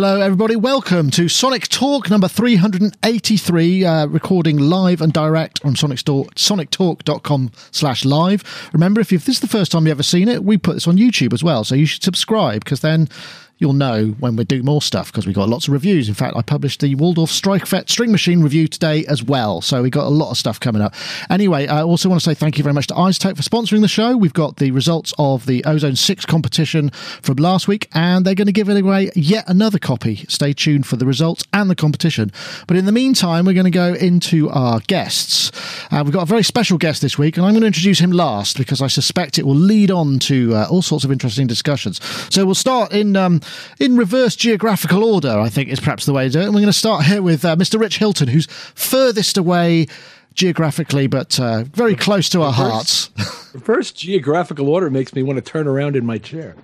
Hello, everybody. Welcome to Sonic Talk number 383, recording live and direct on Sonic Store, sonictalk.com/live. Remember, if this is the first time you've ever seen it, we put this on YouTube as well, so you should subscribe, because then you'll know when we do more stuff, because we got lots of reviews. In fact, I published the Waldorf Streichfett String Machine review today as well, so we got a lot of stuff coming up. Anyway, I also want to say thank you very much to Icetek for sponsoring the show. We've got the results of the Ozone 6 competition from last week, and they're going to give away yet another copy. Stay tuned for the results and the competition. But in the meantime, we're going to go into our guests. We've got a very special guest this week, and I'm going to introduce him last, because I suspect it will lead on to all sorts of interesting discussions. So we'll start in reverse geographical order, I think, is perhaps the way to do it. And we're going to start here with Mr. Rich Hilton, who's furthest away geographically, but very close to our hearts. Reverse geographical order makes me want to turn around in my chair.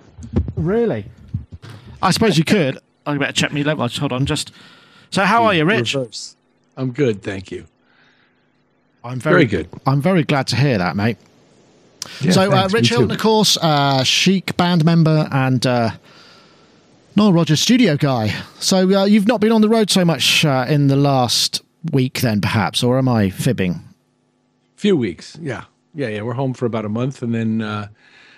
Really? I suppose you could. I better check my levels. Hold on, just... So how are you, Rich? Reverse. I'm good, thank you. I'm very good. I'm very glad to hear that, mate. Yeah, so thanks, Rich Hilton, too. Of course, Chic band member and... Noel Rogers studio guy. So you've not been on the road so much in the last week then, perhaps, or am I fibbing? Few weeks, yeah. We're home for about a month, and then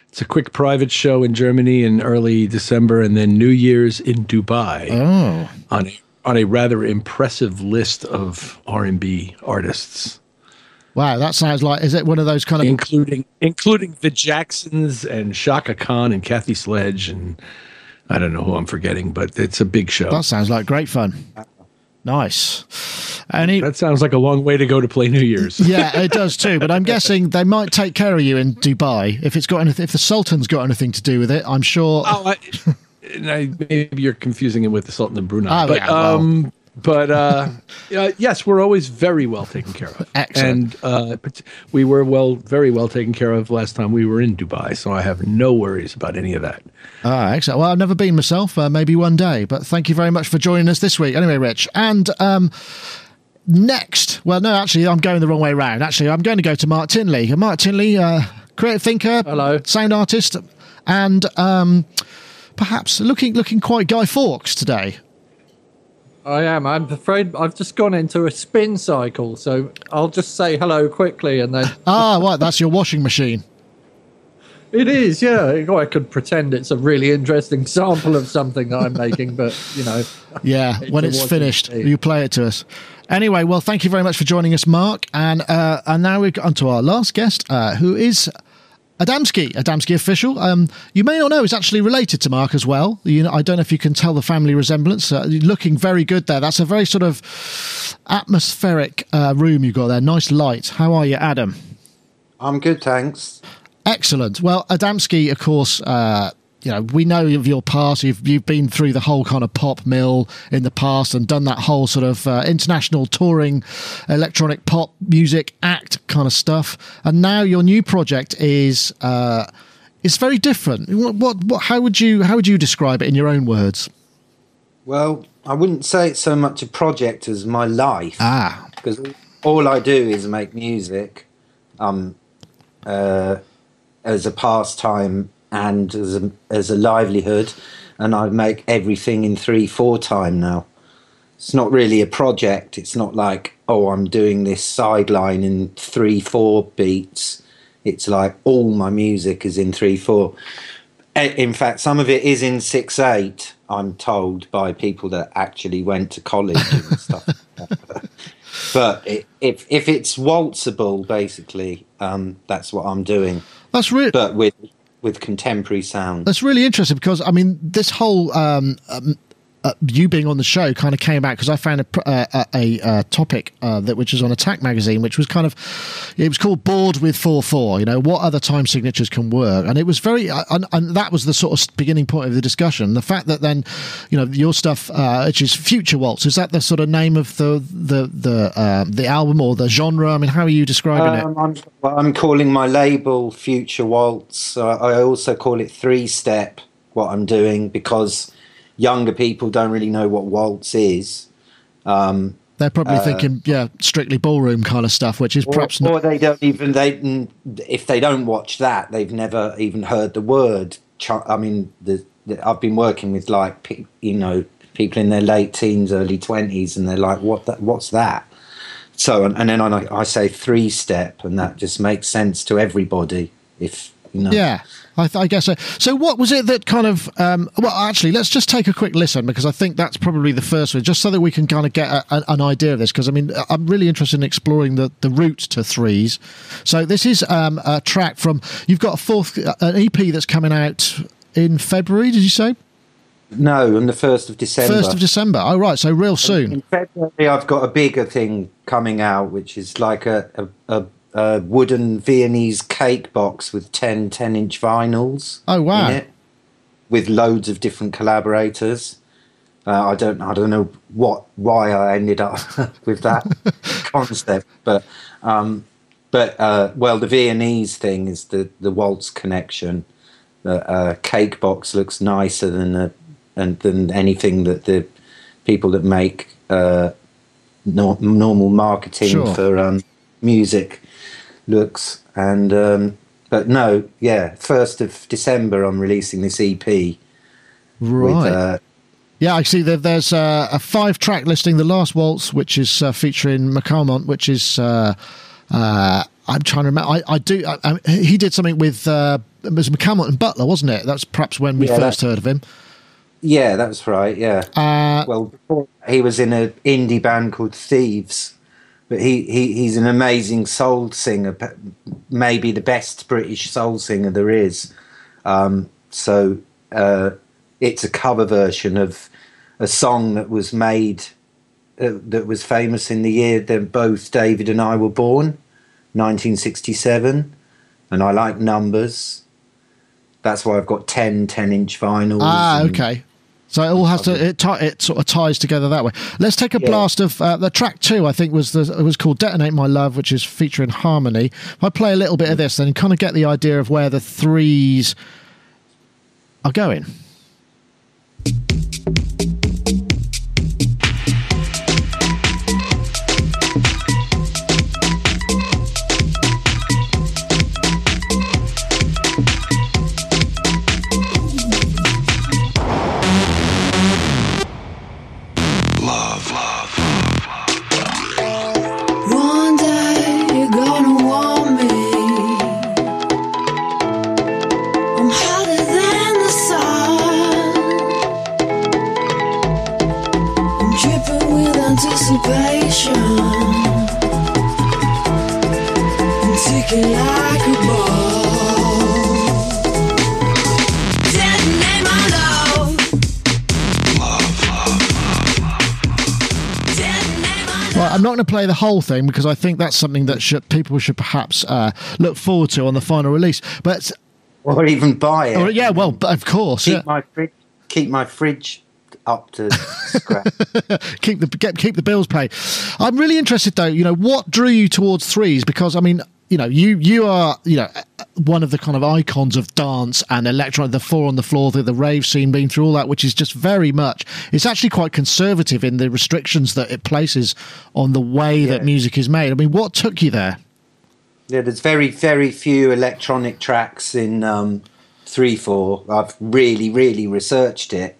it's a quick private show in Germany in early December, and then New Year's in Dubai on a rather impressive list of R&B artists. Wow, that sounds like, is it one of those kind of... Including The Jacksons and Shaka Khan and Kathy Sledge and... I don't know who I'm forgetting, but it's a big show. That sounds like great fun. Nice. And that sounds like a long way to go to play New Year's. Yeah, it does too. But I'm guessing they might take care of you in Dubai if the Sultan's got anything to do with it. I'm sure. Oh, maybe you're confusing him with the Sultan of Brunei. Oh, but yeah, well. Yes, we're always very well taken care of. Excellent. And we were very well taken care of last time we were in Dubai, so I have no worries about any of that. Ah, excellent. Well, I've never been myself, maybe one day, but thank you very much for joining us this week. Anyway, Rich, and next, well, no, actually, I'm going the wrong way around. Actually, I'm going to go to Mark Tinley. Mark Tinley, creative thinker, hello, sound artist, and perhaps looking quite Guy Fawkes today. I am. I'm afraid I've just gone into a spin cycle, so I'll just say hello quickly and then... Ah, right, that's your washing machine. It is, yeah. I could pretend it's a really interesting sample of something that I'm making, but, you know... Yeah, when it's finished, you play it to us. Anyway, well, thank you very much for joining us, Mark. And now we've got on to our last guest, who is... Adamski official. You may not know is actually related to Mark as well. You know, I don't know if you can tell the family resemblance. Looking very good there. That's a very sort of atmospheric room you got there. Nice light. How are you, Adam? I'm good, thanks. Excellent. Well, Adamski, of course. You know, we know of your past. You've been through the whole kind of pop mill in the past and done that whole sort of international touring, electronic pop music act kind of stuff. And now your new project is very different. What? How would you describe it in your own words? Well, I wouldn't say it's so much a project as my life. Because all I do is make music, as a pastime. And as a livelihood, and I make everything in 3/4 time now. It's not really a project. It's not like, oh, I'm doing this sideline in 3/4 beats. It's like all my music is in 3/4. In fact, some of it is in 6/8. I'm told by people that actually went to college and stuff. But if it's waltzable, basically, that's what I'm doing. That's right. But with contemporary sound. That's really interesting, because I mean, this whole you being on the show kind of came out because I found a topic which was on Attack Magazine, which was kind of, it was called Bored with 4/4. You know, what other time signatures can work? And it was very, and that was the sort of beginning point of the discussion. The fact that then, you know, your stuff, which is Future Waltz, is that the sort of name of the album or the genre? I mean, how are you describing it? I'm calling my label Future Waltz. I also call it three-step, what I'm doing, because younger people don't really know what waltz is. They're probably thinking, yeah, strictly ballroom kind of stuff, which is perhaps not... Or they don't even... if they don't watch that, they've never even heard the word. I mean, I've been working with, like, you know, people in their late teens, early 20s, and they're like, what's that? So, and then I say three-step, and that just makes sense to everybody, if you know. Yeah, I guess so. So what was it that kind of, well, actually, let's just take a quick listen, because I think that's probably the first one, just so that we can kind of get an idea of this, because, I mean, I'm really interested in exploring the route to threes. So this is a track from, you've got an EP that's coming out in February, did you say? No, on the 1st of December. 1st of December. Oh, right, so real soon. In February, I've got a bigger thing coming out, which is like a wooden Viennese cake box with 10-inch vinyls. Oh, wow. In it, with loads of different collaborators. I don't know why I ended up with that concept, but well, the Viennese thing is the waltz connection. A cake box looks nicer than anything that the people that make normal marketing for music looks. And but no, yeah, 1st of December I'm releasing this EP. Right. With, yeah, I see that there's a 5-track listing, The Last Waltz, which is featuring McCormont, which is I'm trying to remember. He did something with it was McCormont and Butler, wasn't it? That's perhaps when we first heard of him. Yeah, that's right. Yeah. Well, before he was in an indie band called Thieves, but he's an amazing soul singer, maybe the best British soul singer there is. So it's a cover version of a song that was made that was famous in the year that both David and I were born. 1967, and I like numbers. That's why I've got 10-inch vinyls. Ah, okay. So it all has to it sort of ties together that way. Let's take a blast of the track 2. I think it was called "Detonate My Love," which is featuring Harmony. If I play a little bit of this, then you kind of get the idea of where the threes are going. To play the whole thing, because I think that's something that people should perhaps look forward to on the final release, but or even buy it. Yeah, well, but of course, keep my fridge up to scratch. keep the bills paid. I'm really interested though. You know, what drew you towards threes? Because I mean, you know, you are, you know, one of the kind of icons of dance and electronic, the four on the floor, the rave scene, being through all that, which is just very much, it's actually quite conservative in the restrictions that it places on the way that music is made. I mean, what took you there? Yeah, there's very, very few electronic tracks in 3/4. I've really, really researched it.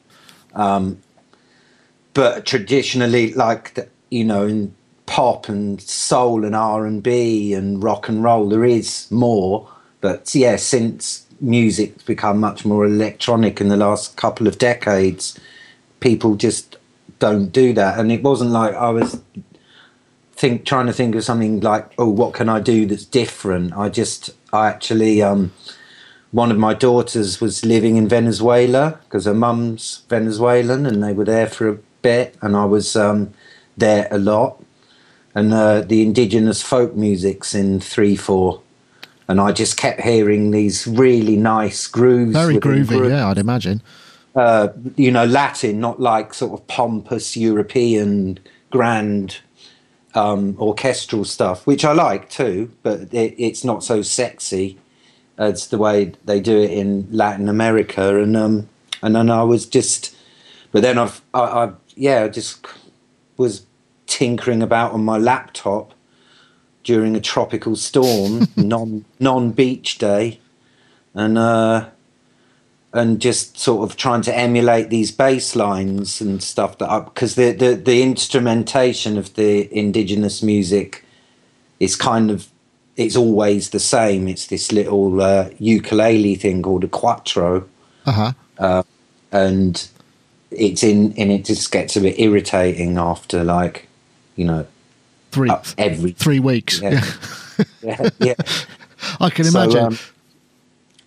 But traditionally, like, you know, in pop and soul and R&B and rock and roll, there is more. But yeah, since music's become much more electronic in the last couple of decades, people just don't do that. And it wasn't like I was trying to think of something like, oh, what can I do that's different? I actually one of my daughters was living in Venezuela because her mum's Venezuelan, and they were there for a bit, and I was there a lot. And the indigenous folk music's in 3/4. And I just kept hearing these really nice grooves. Very groovy, yeah, I'd imagine. You know, Latin, not like sort of pompous European grand orchestral stuff, which I like too, but it's not so sexy as the way they do it in Latin America. And then I was just, but then I just was tinkering about on my laptop during a tropical storm, non beach day, and and just sort of trying to emulate these bass lines and stuff that, because the instrumentation of the indigenous music is kind of, it's always the same. It's this little ukulele thing called a cuatro. And it's and it just gets a bit irritating after, like, you know, every 3 weeks. Yeah. Yeah, yeah. I can imagine.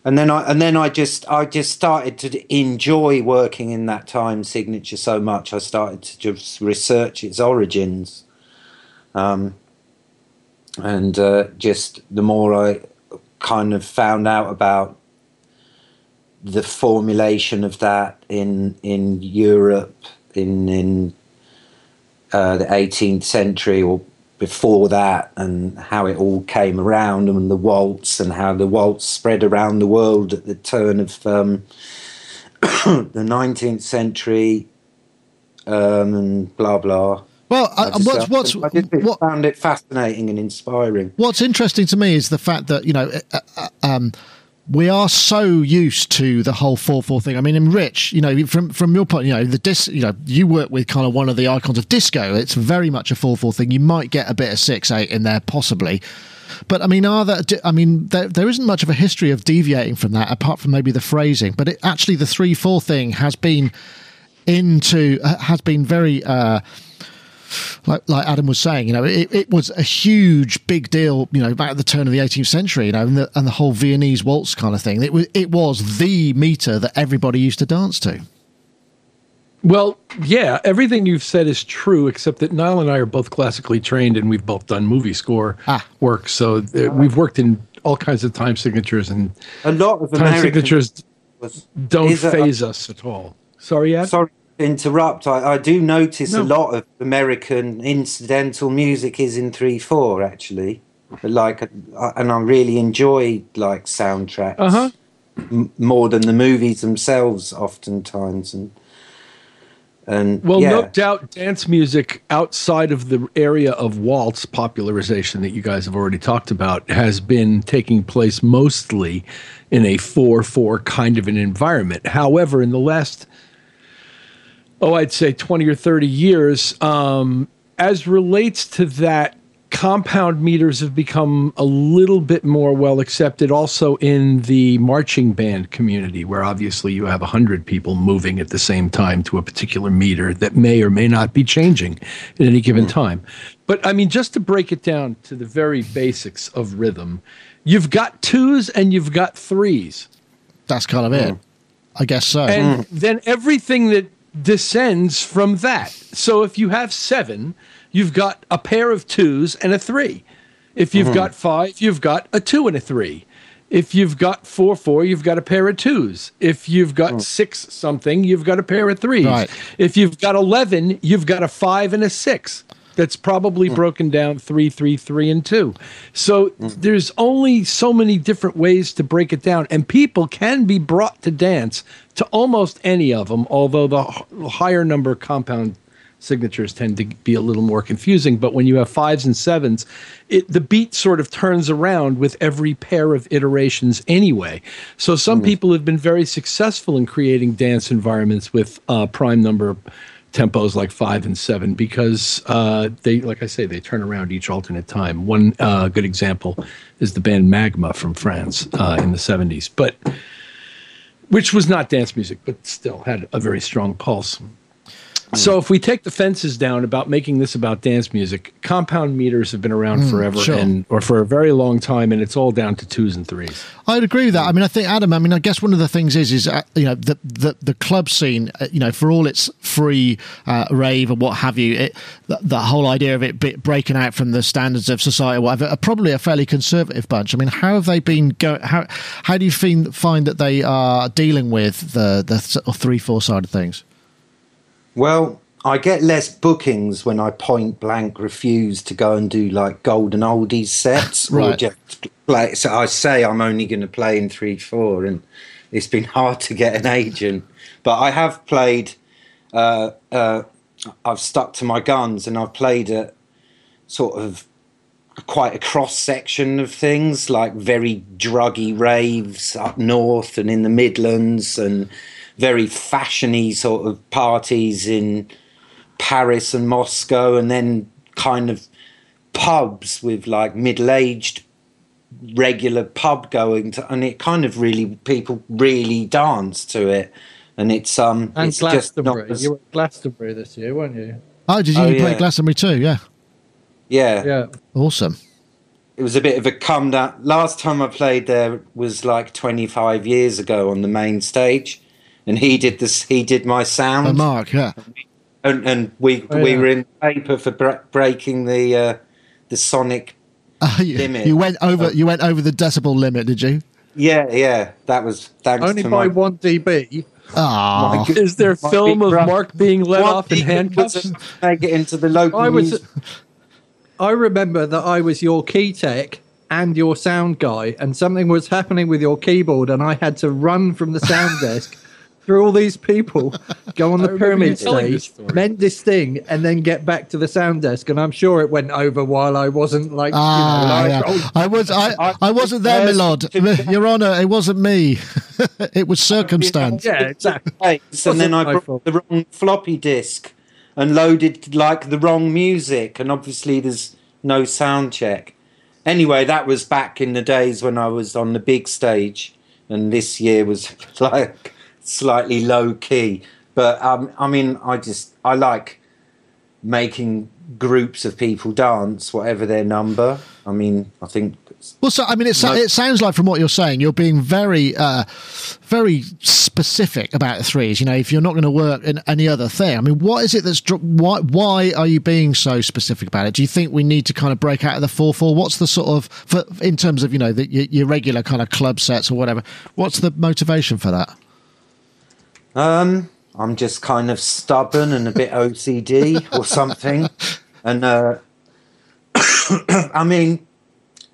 And then I just started to enjoy working in that time signature so much. I started to just research its origins, and just the more I kind of found out about the formulation of that in Europe in the 18th century or before that, and how it all came around, and the waltz, and how the waltz spread around the world at the turn of the 19th century, and blah blah. Well, I found it fascinating and inspiring. What's interesting to me is the fact that, you know, we are so used to the whole 4/4 thing. I mean, in Rich, you know, from your point, you know, you work with kind of one of the icons of disco. It's very much a 4/4 thing. You might get a bit of 6/8 in there, possibly, but I mean, there isn't much of a history of deviating from that, apart from maybe the phrasing. But actually, the 3/4 thing has been very. Like Adam was saying, you know, it was a huge, big deal, you know, back at the turn of the 18th century, you know, and the whole Viennese waltz kind of thing. It was the meter that everybody used to dance to. Well, yeah, everything you've said is true, except that Niall and I are both classically trained, and we've both done movie score work. So we've worked in all kinds of time signatures, and a lot of time signatures don't phase us at all. Sorry, Adam? Sorry. Interrupt. I do notice a lot of American incidental music is in 3/4 actually, but and I really enjoy like soundtracks more than the movies themselves, oftentimes. No doubt, dance music outside of the area of waltz popularization that you guys have already talked about has been taking place mostly in a 4/4 kind of an environment. However, in the last I'd say 20 or 30 years. As relates to that, compound meters have become a little bit more well accepted also in the marching band community, where obviously you have 100 people moving at the same time to a particular meter that may or may not be changing at any given time. But I mean, just to break it down to the very basics of rhythm, you've got 2s and you've got 3s. That's kind of it. I guess so. And then everything that descends from that. So if you have 7, you've got a pair of 2s and a 3. If you've got 5, you've got a 2 and a 3. If you've got 4/4, you've got a pair of 2s. If you've got 6 something, you've got a pair of 3s. Right. If you've got 11, you've got a 5 and a 6. That's probably broken down 3, 3, 3, and 2. So there's only so many different ways to break it down, and people can be brought to dance to almost any of them, although the higher number compound signatures tend to be a little more confusing. But when you have 5s and 7s, the beat sort of turns around with every pair of iterations anyway. So some people have been very successful in creating dance environments with prime number tempos like 5 and 7, because they, like I say, they turn around each alternate time. One good example is the band Magma from France in the 70s, but which was not dance music, but still had a very strong pulse. So if we take the fences down about making this about dance music, compound meters have been around forever, or for a very long time, and it's all down to 2s and 3s. I'd agree with that. I mean, I think, Adam, I guess one of the things is you know, the club scene, you know, for all its free rave and what have you, the whole idea of it breaking out from the standards of society or whatever, are probably a fairly conservative bunch. I mean, how have they been going? How do you find that they are dealing with the 3/4 side of things? Well, I get less bookings when I point blank refuse to go and do like golden oldies sets. Right. Or just play. So I say I'm only going to play in 3/4, and it's been hard to get an agent. But I have played. I've stuck to my guns, and I've played at sort of quite a cross section of things, like very druggy raves up north and in the Midlands, and very fashiony sort of parties in Paris and Moscow, and then kind of pubs with like middle-aged regular pub going to, and it kind of really, people really dance to it, and it's and it's Glastonbury. Just not, you were at Glastonbury this year, weren't you? Oh, did you play Glastonbury too? Yeah. Awesome. It was a bit of a come down. Last time I played there was like 25 years ago on the main stage, and he did this. He did my sound. Oh, Mark, yeah. And we were in paper for breaking the sonic limit. You went over the decibel limit, did you? Yeah. That was thanks only to by 1 dB. Oh, is there a film of Mark being let off in handcuffs? Make it into the local. I remember that I was your key tech and your sound guy, and something was happening with your keyboard, and I had to run from the sound desk through all these people, go on the pyramid stage, mend this thing, and then get back to the sound desk. And I'm sure it went over while I wasn't like. I wasn't there, Milord, Your Honour. It wasn't me. It was circumstance. Yeah, exactly. And then I brought the wrong floppy disk and loaded like the wrong music, and obviously there's no sound check. Anyway, that was back in the days when I was on the big stage, and this year was like slightly low key. But I mean, I like making groups of people dance, whatever their number. I mean, I think. Well, so I mean, it sounds like from what you're saying, you're being very, very specific about the threes. You know, if you're not going to work in any other thing, I mean, what is it that's why are you being so specific about it? Do you think we need to kind of break out of the 4/4? What's the sort of in terms of, you know, your regular kind of club sets or whatever? What's the motivation for that? I'm just kind of stubborn and a bit OCD or something, and I mean.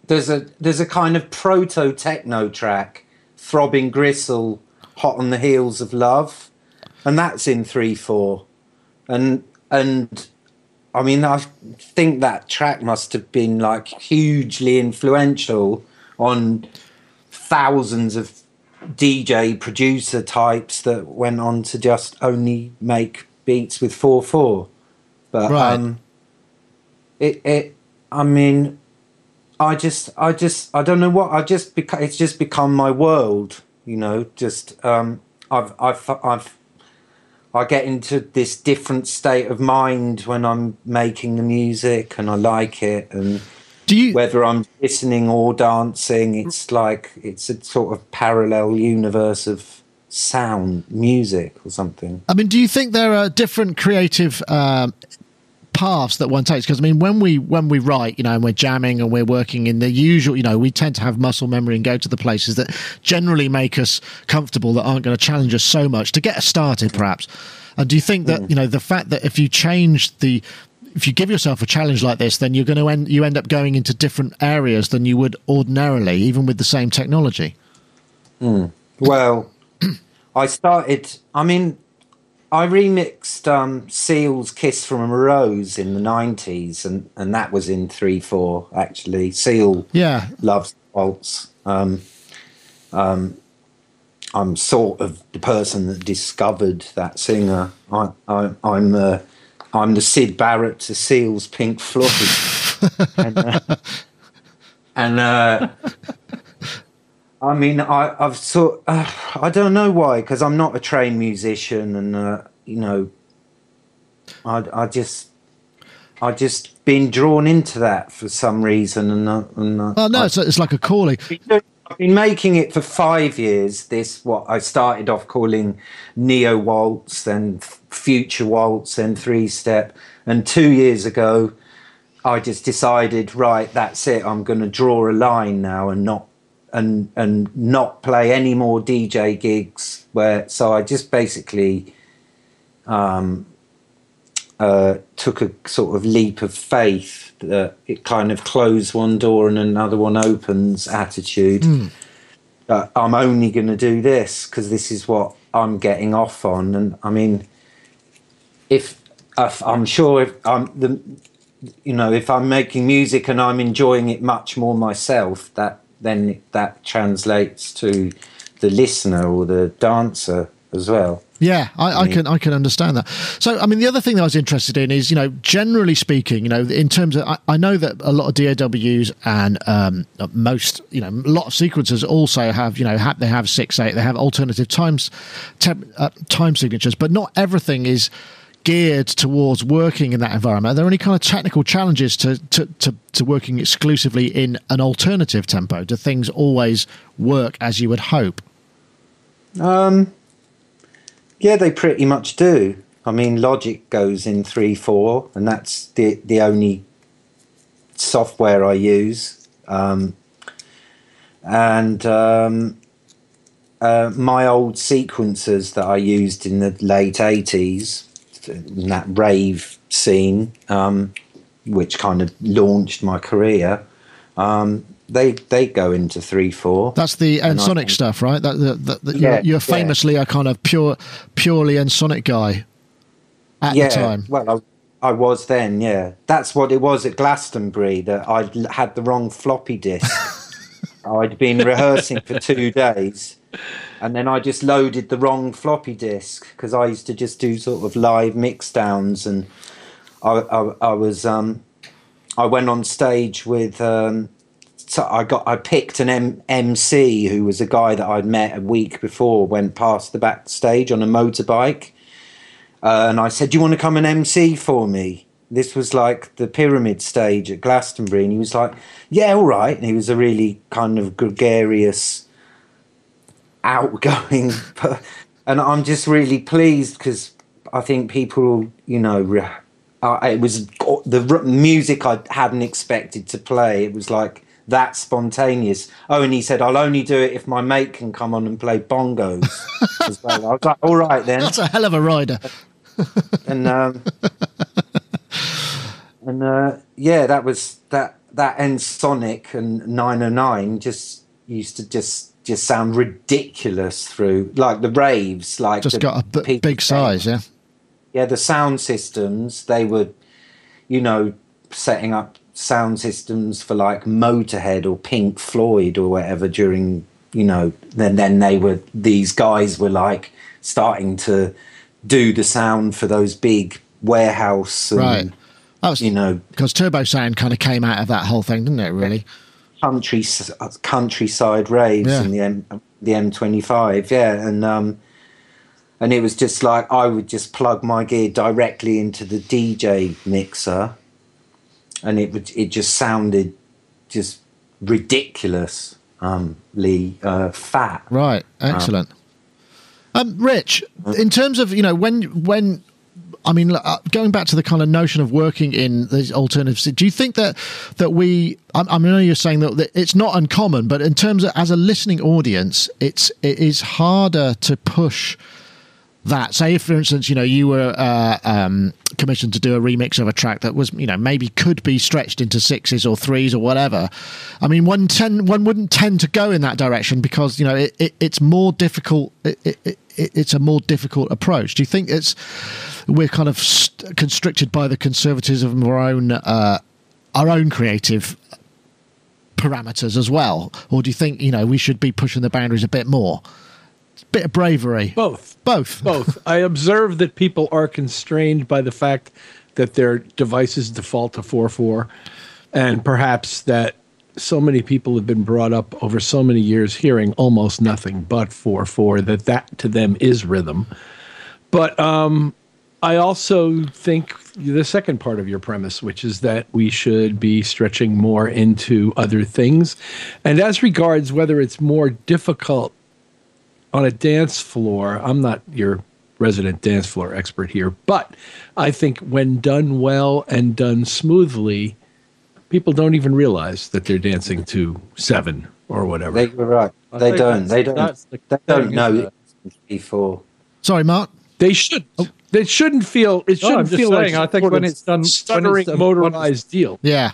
There's a kind of proto-techno track, Throbbing Gristle, Hot on the Heels of Love, and that's in 3/4. And I mean, I think that track must have been like hugely influential on thousands of DJ producer types that went on to just only make beats with 4/4. But right. I mean, I don't know what, it's just become my world, you know, just, I get into this different state of mind when I'm making the music, and I like it, and whether I'm listening or dancing, it's like, it's a sort of parallel universe of sound, music or something. I mean, do you think there are different creative, paths that one takes? Because I mean, when we write, you know, and we're jamming and we're working in the usual, you know, we tend to have muscle memory and go to the places that generally make us comfortable, that aren't going to challenge us so much, to get us started perhaps. And do you think that, you know, the fact that if you give yourself a challenge like this, then you're going to end up going into different areas than you would ordinarily, even with the same technology? Well, I remixed Seal's Kiss from a Rose in the 90s, and that was in 3/4, actually. Seal loves waltz. I'm sort of the person that discovered that singer. I'm the Syd Barrett to Seal's Pink Floyd. I mean, I don't know why, because I'm not a trained musician, and you know, I just been drawn into that for some reason, it's like a calling. I've been making it for 5 years. This what I started off calling neo waltz, then future waltz, then three step, and 2 years ago, I just decided, right, that's it. I'm going to draw a line now and not play any more DJ gigs. So I just basically took a sort of leap of faith, that it kind of closed one door and another one opens attitude. I'm only going to do this because this is what I'm getting off on. And I mean, if I'm sure if I'm the you know, if I'm making music and I'm enjoying it much more myself, that then that translates to the listener or the dancer as well. Yeah, I can understand that. So, I mean, the other thing that I was interested in is, you know, generally speaking, you know, in terms of, I know that a lot of DAWs and most, you know, a lot of sequencers also have, you know, they have 6/8, they have alternative time signatures, but not everything is geared towards working in that environment. Are there any kind of technical challenges to working exclusively in an alternative tempo? Do things always work as you would hope? Yeah, they pretty much do. I mean, Logic goes in 3/4, and that's the only software I use. My old sequencers that I used in the late 80s, in that rave scene, which kind of launched my career, they go into 3/4. That's the Ensoniq stuff, right? You're famously a kind of purely Ensoniq guy at the time. Well, I was then, yeah. That's what it was at Glastonbury, that I had the wrong floppy disk. I'd been rehearsing for 2 days, and then I just loaded the wrong floppy disk, because I used to just do sort of live mixdowns, and I went on stage with I picked an MC who was a guy that I'd met a week before, went past the backstage on a motorbike, and I said, "Do you want to come and MC for me?" This was like the Pyramid Stage at Glastonbury, and he was like, "Yeah, all right." And he was a really kind of gregarious, outgoing, and I'm just really pleased, because I think people, you know, it was the music I hadn't expected to play. It was like that spontaneous. Oh, and he said, "I'll only do it if my mate can come on and play bongos as well." I was like, "All right then." That's a hell of a rider. And that was that Ensoniq and 909 just used to just sound ridiculous through, like, the raves, like just got a big size, yeah. Yeah, the sound systems, they were, you know, setting up sound systems for like Motorhead or Pink Floyd or whatever during, you know, then these guys were like starting to do the sound for those big warehouse and, right. You know, because Turbo Sound kind of came out of that whole thing, didn't it? Really, countryside raves, yeah. And the M25, yeah, and it was just like I would just plug my gear directly into the DJ mixer, and it just sounded just ridiculous, fat. Right, excellent. Rich, in terms of, you know, when. I mean, going back to the kind of notion of working in these alternatives, do you think that we? I know you're saying that it's not uncommon, but in terms of as a listening audience, it is harder to push that. Say, if, for instance, you know, you were commissioned to do a remix of a track that was, you know, maybe could be stretched into 6s or 3s or whatever. I mean, one wouldn't tend to go in that direction because, you know, it's more difficult. It's a more difficult approach. Do you think we're kind of constricted by the conservatism of our own creative parameters as well, or do you think, you know, we should be pushing the boundaries a bit more? It's a bit of bravery. Both. I observe that people are constrained by the fact that their devices default to 4/4, and perhaps that so many people have been brought up over so many years hearing almost nothing but 4/4, that to them is rhythm. But I also think the second part of your premise, which is that we should be stretching more into other things. And as regards whether it's more difficult on a dance floor, I'm not your resident dance floor expert here, but I think when done well and done smoothly, people don't even realize that they're dancing to 7 or whatever. They were right. They don't know it's 3/4. Sorry, Mark. They should. Oh. They shouldn't feel. It shouldn't feel saying, like. I think when it's done, stuttering motorized deal. Yeah.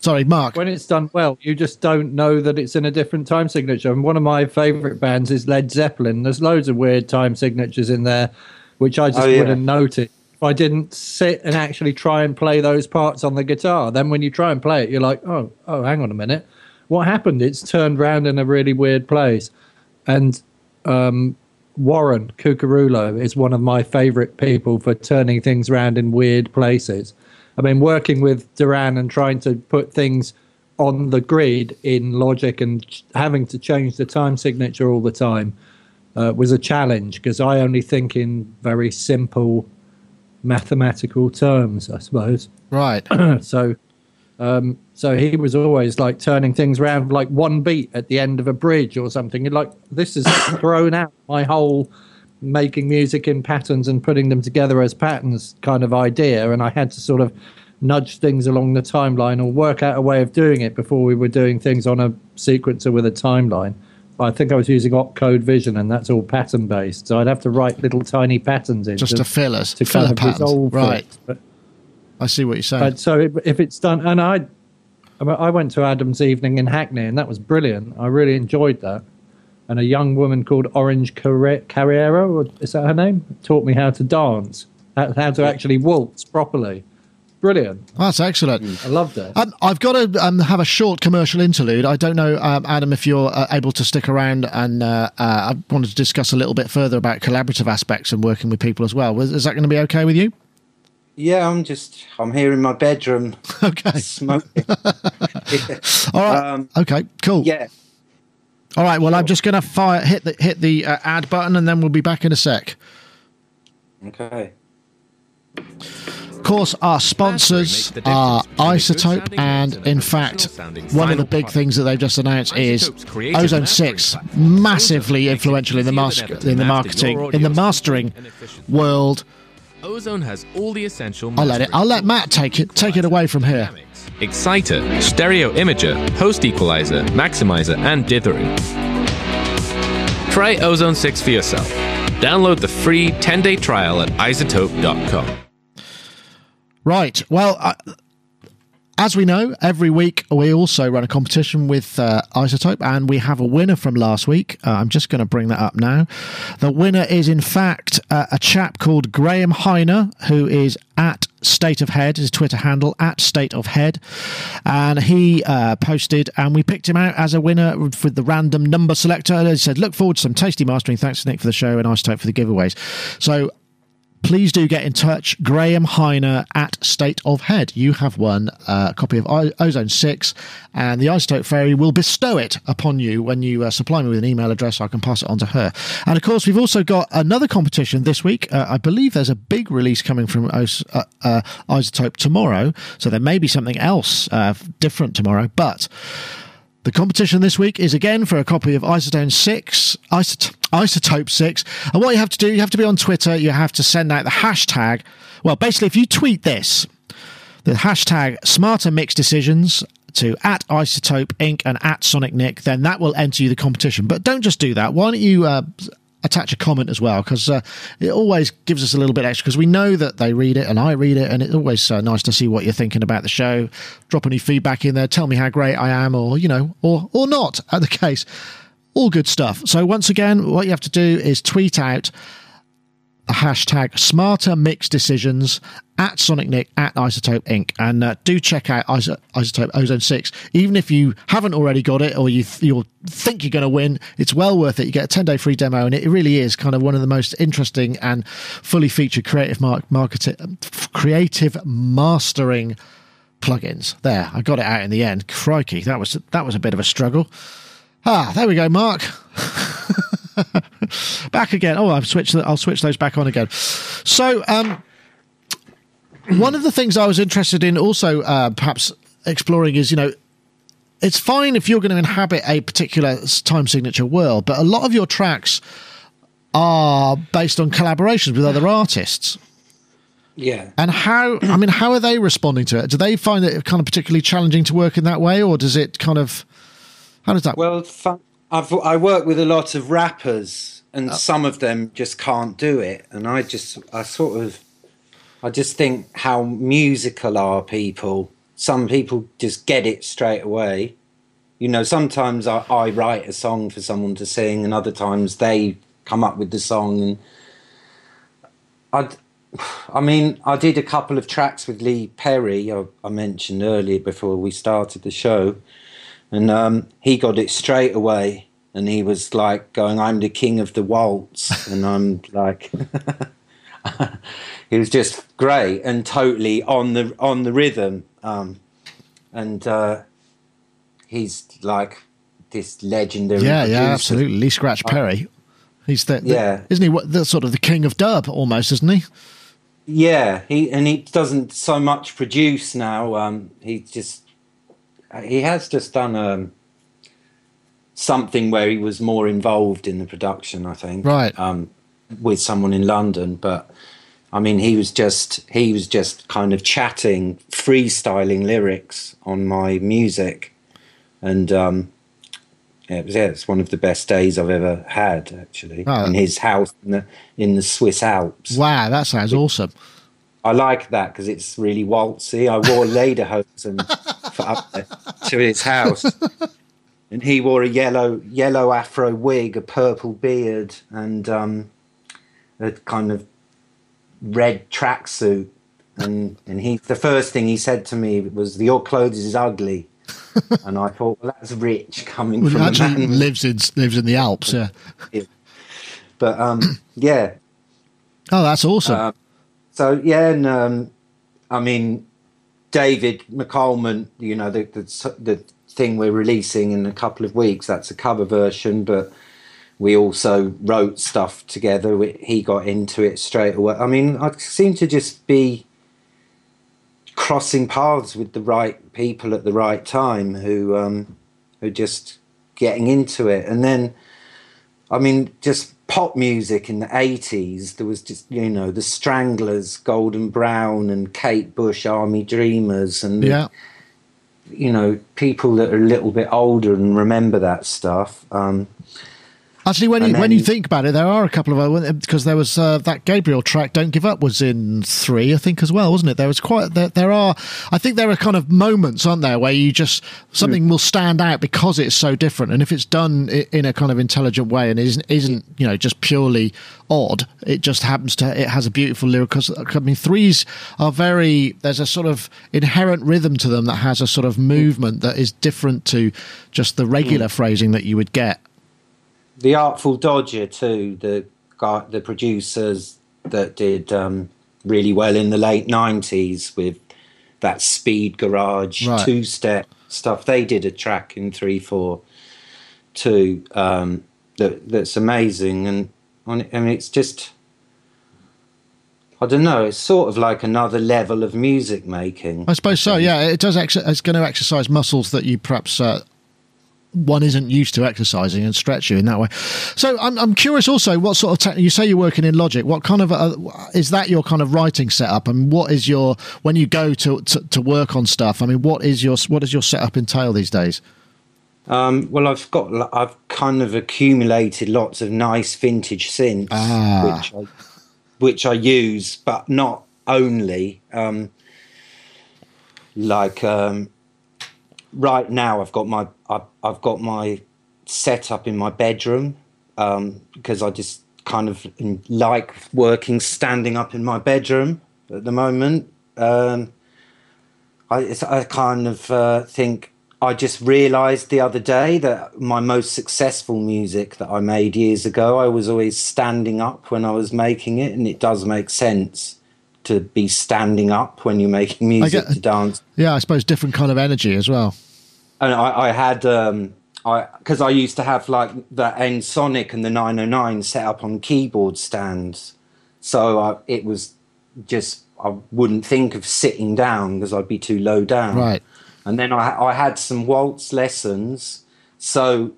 Sorry, Mark. When it's done well, you just don't know that it's in a different time signature. And one of my favorite bands is Led Zeppelin. There's loads of weird time signatures in there, which I just wouldn't notice. if I didn't sit and actually try and play those parts on the guitar. Then when you try and play it, you're like, oh, hang on a minute. What happened? It's turned round in a really weird place. And Warren Cucurullo is one of my favorite people for turning things around in weird places. I mean, working with Duran and trying to put things on the grid in Logic and having to change the time signature all the time was a challenge, because I only think in very simple mathematical terms, I suppose. Right. So he was always like turning things around, like one beat at the end of a bridge or something. You're like, this has thrown out my whole making music in patterns and putting them together as patterns kind of idea. And I had to sort of nudge things along the timeline or work out a way of doing it before we were doing things on a sequencer with a timeline. I think I was using opcode vision, and that's all pattern based. So I'd have to write little tiny patterns in just to fill us to kind of resolve right. It. But, I see what you're saying. But so if it's done, and I went to Adam's evening in Hackney, and that was brilliant. I really enjoyed that. And a young woman called Orange Carrera, is that her name? Taught me how to dance, how to actually waltz properly. Brilliant. That's excellent. I loved it. I've got to have a short commercial interlude. I don't know, Adam, if you're able to stick around, and I wanted to discuss a little bit further about collaborative aspects and working with people as well. Is that going to be okay with you? Yeah, I'm here in my bedroom. Okay. Smoking. Yeah. All right. Okay, cool. Yeah. All right, well, sure. I'm just going to hit the ad button, and then we'll be back in a sec. Okay. Of course, our sponsors are Icetek, and in fact, one of the big things that they've just announced is Ozone 6, massively influential in the mastering world. Ozone has all the essential. I'll let Matt take it away from here. Exciter, stereo imager, post equalizer, maximizer, and dithering. Try Ozone 6 for yourself. Download the free 10-day trial at icetek.com. Right. Well, as we know, every week we also run a competition with Icetek, and we have a winner from last week. I'm just going to bring that up now. The winner is, in fact, a chap called Graham Heiner, who is at State of Head, his Twitter handle, at State of Head. And he posted, and we picked him out as a winner with the random number selector. And he said, look forward to some tasty mastering. Thanks to Nick for the show and Icetek for the giveaways. So, please do get in touch. Graham Heiner at State of Head. You have won a copy of Ozone 6, and the Icetek Fairy will bestow it upon you when you supply me with an email address. I can pass it on to her. And, of course, we've also got another competition this week. I believe there's a big release coming from Icetek tomorrow, so there may be something else different tomorrow, but the competition this week is again for a copy of Icetek 6. And what you have to do, you have to be on Twitter, you have to send out the hashtag. Well, basically, if you tweet this, the hashtag #SmarterMixDecisions to at Icetek Inc. and at Sonic Nick, then that will enter you the competition. But don't just do that. Why don't you attach a comment as well, because it always gives us a little bit extra, because we know that they read it and I read it, and it's always nice to see what you're thinking about the show. Drop any feedback in there, tell me how great I am, or or not, at the case. All good stuff. So once again, what you have to do is tweet out the hashtag #SmarterMixDecisions at Sonic Nick at Icetek Inc. And do check out Icetek Ozone 6. Even if you haven't already got it, or you think you're going to win, it's well worth it. You get a 10-day free demo, and it really is kind of one of the most interesting and fully featured creative mastering plugins. There, I got it out in the end. Crikey, that was a bit of a struggle. Ah, there we go, Mark. Back again. Oh, I'll switch those back on again. So one of the things I was interested in also perhaps exploring is, it's fine if you're going to inhabit a particular time signature world, but a lot of your tracks are based on collaborations with other artists. Yeah. And how are they responding to it? Do they find it kind of particularly challenging to work in that way, or does it kind of... How does that work? Well, I work with a lot of rappers, and some of them just can't do it. And I just think how musical are people. Some people just get it straight away. Sometimes I write a song for someone to sing, and other times they come up with the song. And I mean, I did a couple of tracks with Lee Perry, I mentioned earlier before we started the show, and he got it straight away, and he was like going, "I'm the king of the waltz," and I'm like, he was just great and totally on the rhythm, and he's like this legendary. Yeah, producer. Yeah, absolutely, Lee Scratch Perry. He's the, yeah, isn't he? What the sort of the king of dub almost, isn't he? Yeah, he doesn't so much produce now. He has just done something where he was more involved in the production, I think, right? With someone in London, but I mean, he was just kind of chatting, freestyling lyrics on my music, and it's one of the best days I've ever had, actually, in his house in the Swiss Alps. Wow, that sounds awesome. I like that because it's really waltzy. I wore lederhosen to his house, and he wore a yellow afro wig, a purple beard, and a kind of red tracksuit. And the first thing he said to me was, "Your clothes is ugly." And I thought, well, that's rich coming from a man who lives in the Alps, yeah. But yeah. Oh, that's awesome. So yeah, and I mean, David McCormont, you know, the thing we're releasing in a couple of weeks, that's a cover version, but we also wrote stuff together. He got into it straight away. I mean, I seem to just be crossing paths with the right people at the right time who are just getting into it. And then, I mean, just pop music in the 80s, there was just, you know, the Stranglers, Golden Brown and Kate Bush, Army Dreamers, and, yeah, you know, people that are a little bit older and remember that stuff. Actually, when you think about it, there are a couple of other, because there was that Gabriel track, "Don't Give Up," was in 3, I think, as well, wasn't it? There was quite, I think there are kind of moments, aren't there, where you just, something will stand out because it's so different. And if it's done in a kind of intelligent way and isn't, you know, just purely odd, it just happens to, it has a beautiful lyric. Because, I mean, 3s are very, there's a sort of inherent rhythm to them that has a sort of movement that is different to just the regular phrasing that you would get. The Artful Dodger too, the producers that did really well in the late 90s with that speed garage, right, two-step stuff, they did a track in 3/4 too, that's amazing. And I mean, it's just, I don't know, it's sort of like another level of music making, I suppose. So yeah, it does it's going to exercise muscles that you perhaps one isn't used to exercising, and stretch you in that way. So I'm curious also, what sort of you say you're working in Logic, what kind of is that your kind of writing setup, and what is your, when you go to work on stuff, I mean, what does your setup entail these days? Well, I've kind of accumulated lots of nice vintage synths, which I use, but not only, right now, I've got my setup in my bedroom, because I just kind of like working standing up in my bedroom at the moment. I kind of think I just realised the other day that my most successful music that I made years ago, I was always standing up when I was making it, and it does make sense to be standing up when you're making music, to dance. Yeah, I suppose different kind of energy as well. And I had, because I used to have like the Ensoniq and the 909 set up on keyboard stands. So it was just, I wouldn't think of sitting down because I'd be too low down. Right. And then I had some waltz lessons. So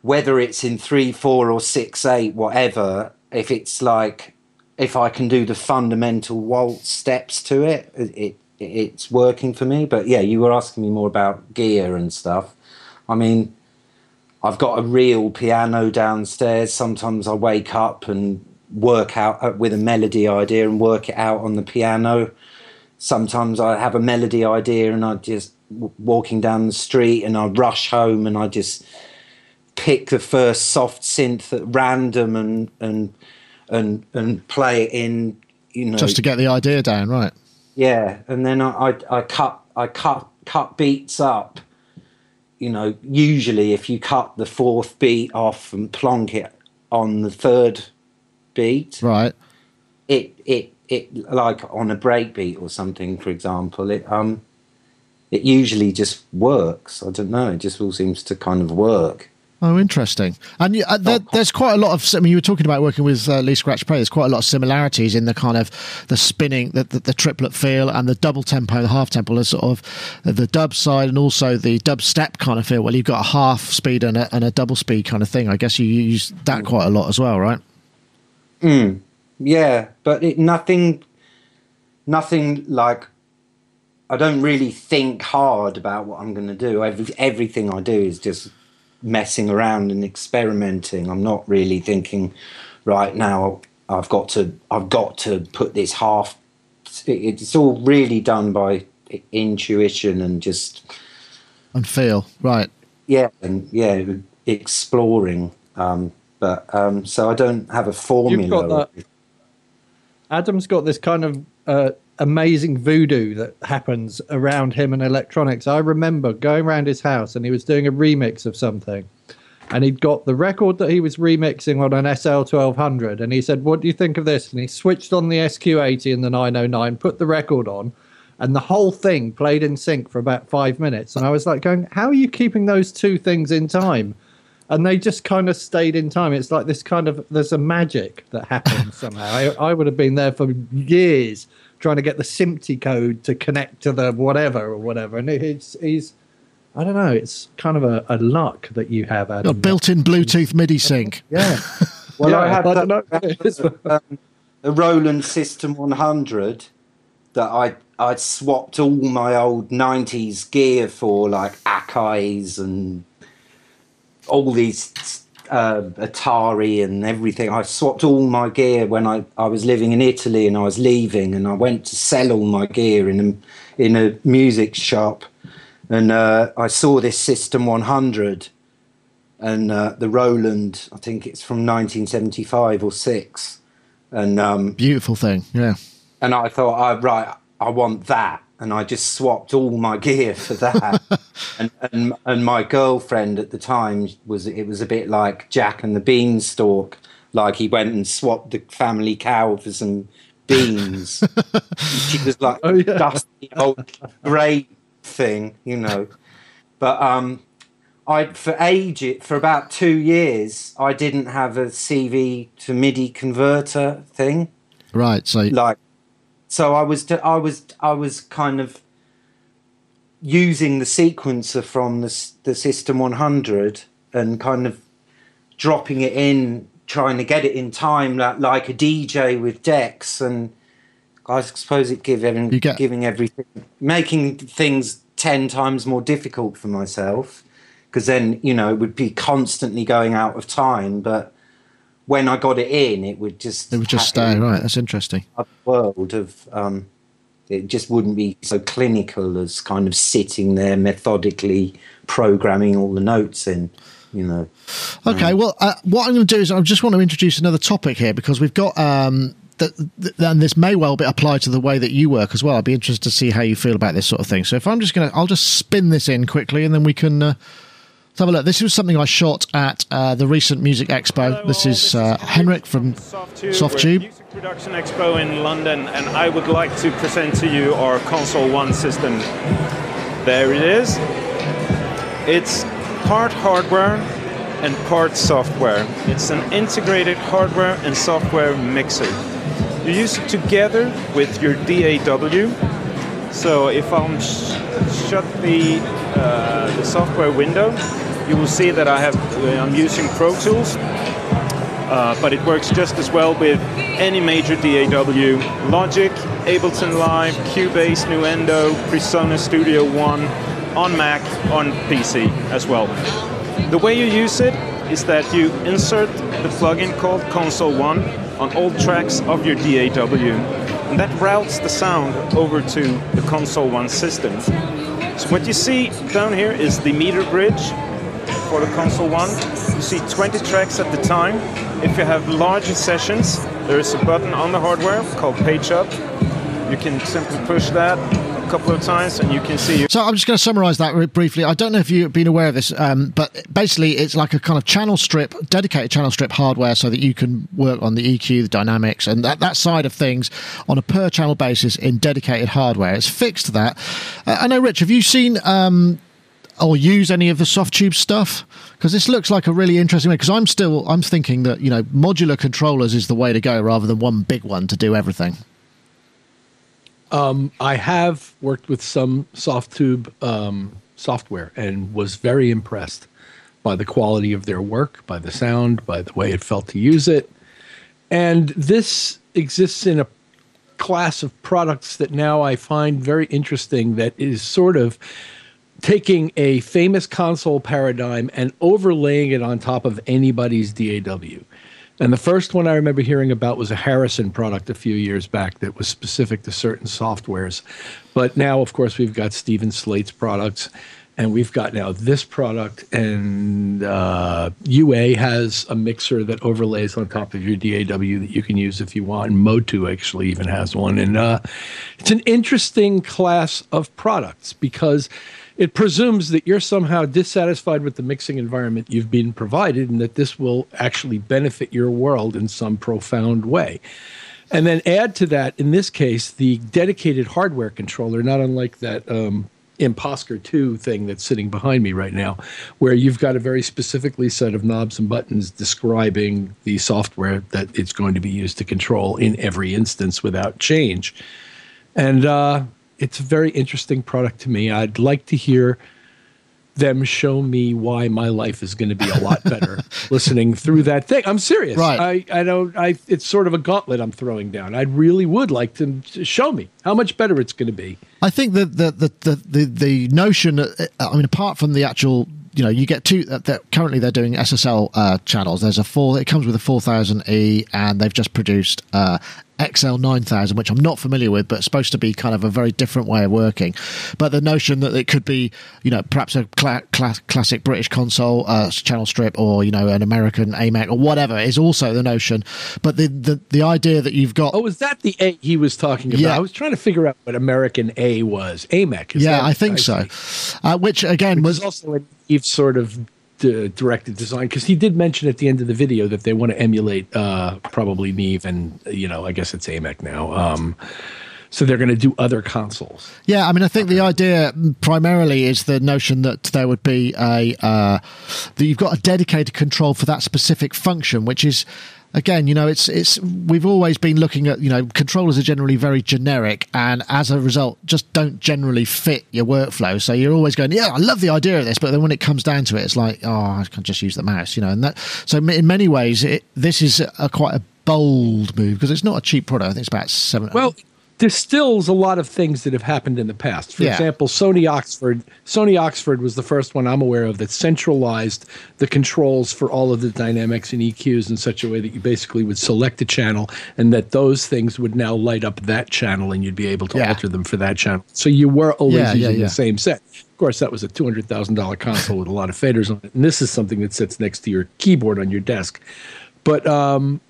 whether it's in 3/4 or 6/8, whatever, if it's like, if I can do the fundamental waltz steps to it, it's working for me. But yeah, you were asking me more about gear and stuff. I mean, I've got a real piano downstairs. Sometimes I wake up and work out with a melody idea and work it out on the piano. Sometimes I have a melody idea and I just walking down the street and I rush home and I just pick the first soft synth at random and play it in you know, just to get the idea down, right? Yeah, and then I cut beats up. You know, usually if you cut the fourth beat off and plonk it on the third beat, right? It like on a breakbeat or something, for example. It usually just works. I don't know. It just all seems to kind of work. Oh, interesting. And there's quite a lot of, I mean, you were talking about working with Lee Scratch Perry. There's quite a lot of similarities in the kind of the spinning, the triplet feel and the double tempo, the half tempo, the sort of the dub side and also the dub step kind of feel. Well, you've got a half speed and a double speed kind of thing. I guess you use that quite a lot as well, right? Mm. Yeah, but nothing like, I don't really think hard about what I'm going to do. Everything I do is just messing around and experimenting. I'm not really thinking right now I've got to put this half. It's all really done by intuition and just and feel, right? Yeah, and yeah, exploring. So I don't have a formula. You've got that. Adam's got this kind of amazing voodoo that happens around him and electronics. I remember going around his house and he was doing a remix of something, and he'd got the record that he was remixing on an SL 1200, and he said, what do you think of this? And he switched on the SQ80 and the 909, put the record on, and the whole thing played in sync for about 5 minutes. And I was like going, how are you keeping those two things in time? And they just kind of stayed in time. It's like this kind of, there's a magic that happens somehow. I would have been there for years trying to get the SMPTE code to connect to the whatever. And he's I don't know, it's kind of a luck that you have, Adam. A built-in Bluetooth MIDI sync. Yeah. Well, yeah, I had the Roland System 100 that I'd swapped all my old 90s gear for, like Akai's and all these Atari and everything. I swapped all my gear when I was living in Italy, and I was leaving, and I went to sell all my gear in a music shop, and I saw this System 100 and the Roland, I think it's from 1975 or 6, and beautiful thing, yeah. And I thought, I want that. And I just swapped all my gear for that. and my girlfriend at the time, it was a bit like Jack and the Beanstalk, like he went and swapped the family cow for some beans. She was like dusty old grey thing, you know. But for about 2 years, I didn't have a CV to MIDI converter thing. Right, so So I was kind of using the sequencer from the System 100 and kind of dropping it in, trying to get it in time, like a DJ with decks, and I suppose it giving everything, making things 10 times more difficult for myself, because then, you know, it would be constantly going out of time, but when I got it in, it would just stay, right? That's interesting. A world of it just wouldn't be so clinical as kind of sitting there methodically programming all the notes in, you know. Okay, well, what I'm going to do is I just want to introduce another topic here, because we've got and this may well be applied to the way that you work as well. I'd be interested to see how you feel about this sort of thing. So if I'll just spin this in quickly, and then we can. Have a look. This was something I shot at the recent Music Expo. Hello, this is Henrik from Softube. Music Production Expo in London, and I would like to present to you our Console One system. There it is. It's part hardware and part software. It's an integrated hardware and software mixer. You use it together with your DAW. So if I shut the software window, you will see that I'm using Pro Tools, but it works just as well with any major DAW: Logic, Ableton Live, Cubase, Nuendo, Presonus Studio One, on Mac, on PC as well. The way you use it is that you insert the plugin called Console One on all tracks of your DAW, and that routes the sound over to the Console One system. So what you see down here is the meter bridge for the Console One. You see 20 tracks at the time. If you have larger sessions, There is a button on the hardware called Page Up. You can simply push that a couple of times and you can see. So I'm just going to summarize that briefly. I don't know if you've been aware of this, but basically it's like a kind of channel strip, dedicated channel strip hardware so that you can work on the EQ, the dynamics, and that side of things on a per channel basis in dedicated hardware. It's fixed to that. I know, Rich, have you seen or use any of the Softube stuff? Because this looks like a really interesting way, because I'm thinking that, you know, modular controllers is the way to go rather than one big one to do everything. I have worked with some Softube software and was very impressed by the quality of their work, by the sound, by the way it felt to use it. And this exists in a class of products that now I find very interesting, that is sort of taking a famous console paradigm and overlaying it on top of anybody's DAW. And the first one I remember hearing about was a Harrison product a few years back that was specific to certain softwares. But now, of course, we've got Stephen Slate's products, and we've got now this product, and UA has a mixer that overlays on top of your DAW that you can use if you want, and Motu actually even has one. And it's an interesting class of products because it presumes that you're somehow dissatisfied with the mixing environment you've been provided and that this will actually benefit your world in some profound way. And then add to that, in this case, the dedicated hardware controller, not unlike that Imposter 2 thing that's sitting behind me right now, where you've got a very specifically set of knobs and buttons describing the software that it's going to be used to control in every instance without change. And it's a very interesting product to me. I'd like to hear them show me why my life is going to be a lot better listening through that thing. I'm serious. Right. I don't, it's sort of a gauntlet I'm throwing down. I really would like them to show me how much better it's going to be. I think that the notion, I mean, apart from the actual, you know, you get two that currently they're doing SSL channels. There's it comes with a 4000E, and they've just produced XL9000, which I'm not familiar with, but it's supposed to be kind of a very different way of working. But the notion that it could be, you know, perhaps a classic British console channel strip, or, you know, an American AMEC or whatever, is also the notion. But the idea that you've got... Oh, is that the A he was talking about? Yeah. I was trying to figure out what American A was. AMEC. Is yeah, I think I so. Which, again, was also an Eve sort of directed design, because he did mention at the end of the video that they want to emulate probably Neve and, you know, I guess it's AMEC now. So they're going to do other consoles. Yeah, I mean, I think the idea primarily is the notion that there would be that you've got a dedicated control for that specific function, which is, again, you know, it's we've always been looking at, you know, controllers are generally very generic and as a result just don't generally fit your workflow. So you're always going, yeah, I love the idea of this, but then when it comes down to it, it's like, oh, I can just use the mouse, you know. And that, so in many ways, this is quite a bold move because it's not a cheap product. I think it's about $700. Well, distills a lot of things that have happened in the past. For example, Sony Oxford was the first one I'm aware of that centralized the controls for all of the dynamics and EQs in such a way that you basically would select a channel and that those things would now light up that channel and you'd be able to alter them for that channel. So you were always using the same set. Of course, that was a $200,000 console with a lot of faders on it, and this is something that sits next to your keyboard on your desk. But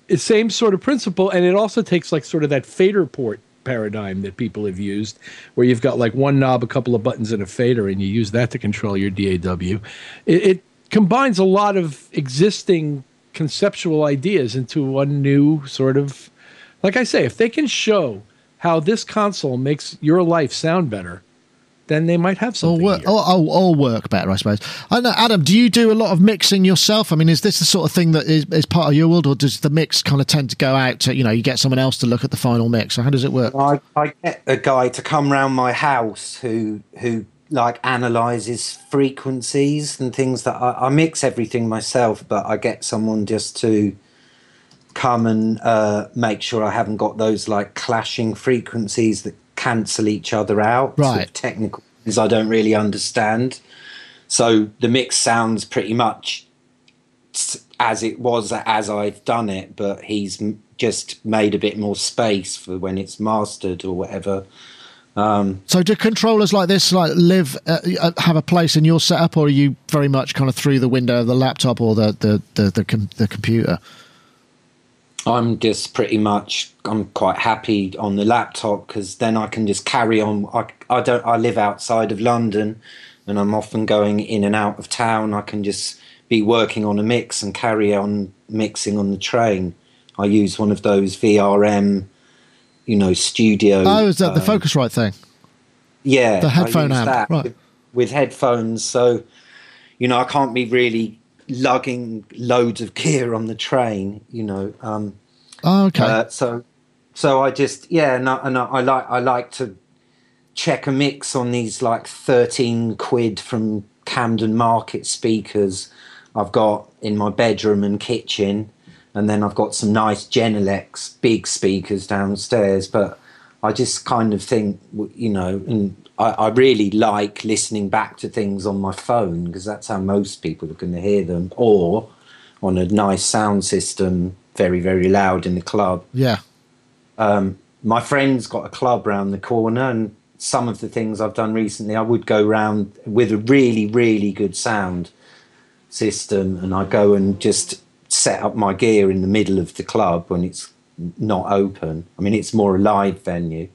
it's same sort of principle, and it also takes like sort of that fader port paradigm that people have used, where you've got like one knob, a couple of buttons, and a fader, and you use that to control your DAW. It combines a lot of existing conceptual ideas into one new sort of, like I say, if they can show how this console makes your life sound better, then they might have something. All work better, I suppose. I know, Adam, do you do a lot of mixing yourself? I mean, is this the sort of thing that is part of your world, or does the mix kind of tend to go out to, you know, you get someone else to look at the final mix? So how does it work? I get a guy to come round my house who like analyzes frequencies and things that I mix everything myself, but I get someone just to come and make sure I haven't got those like clashing frequencies that cancel each other out, right? Sort of technical things I don't really understand. So the mix sounds pretty much as it was as I've done it, but he's just made a bit more space for when it's mastered or whatever. So do controllers like this like live have a place in your setup, or are you very much kind of through the window of the laptop or the computer? I'm just pretty much, I'm quite happy on the laptop because then I can just carry on. I live outside of London and I'm often going in and out of town. I can just be working on a mix and carry on mixing on the train. I use one of those VRM, you know, studio. Oh, is that the Focusrite thing? Yeah. The headphone amp, right. With headphones. So, you know, I can't be really lugging loads of gear on the train, you know. So I just, yeah, and I like to check a mix on these like 13 quid from Camden Market speakers I've got in my bedroom and kitchen. And then I've got some nice Genelecs big speakers downstairs. But I just kind of think, you know, and I really like listening back to things on my phone because that's how most people are going to hear them, or on a nice sound system, very, very loud in the club. Yeah. My friend's got a club round the corner, and some of the things I've done recently, I would go round with a really, really good sound system, and I go and just set up my gear in the middle of the club when it's not open. I mean, it's more a live venue.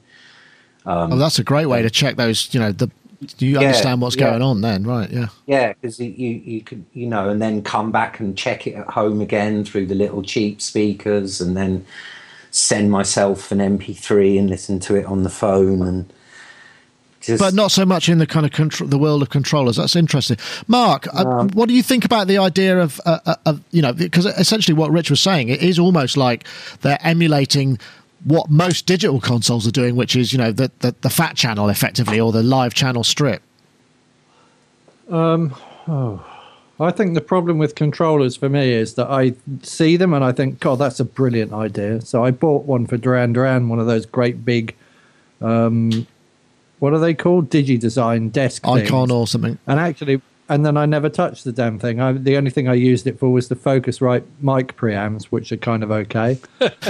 Oh, that's a great way to check those, you know, understand what's going on then, right? Yeah. Yeah, because you could, you know, and then come back and check it at home again through the little cheap speakers, and then send myself an MP3 and listen to it on the phone. And just, but not so much in the kind of the world of controllers. That's interesting, Mark. What do you think about the idea of you know, because essentially what Rich was saying, it is almost like they're emulating what most digital consoles are doing, which is, you know, the fat channel effectively, or the live channel strip. I think the problem with controllers for me is that I see them and I think, God, that's a brilliant idea. So I bought one for Duran Duran, one of those great big. What are they called? DigiDesign desk Icon things. Or something. And then I never touched the damn thing. The only thing I used it for was the Focusrite mic preamps, which are kind of okay.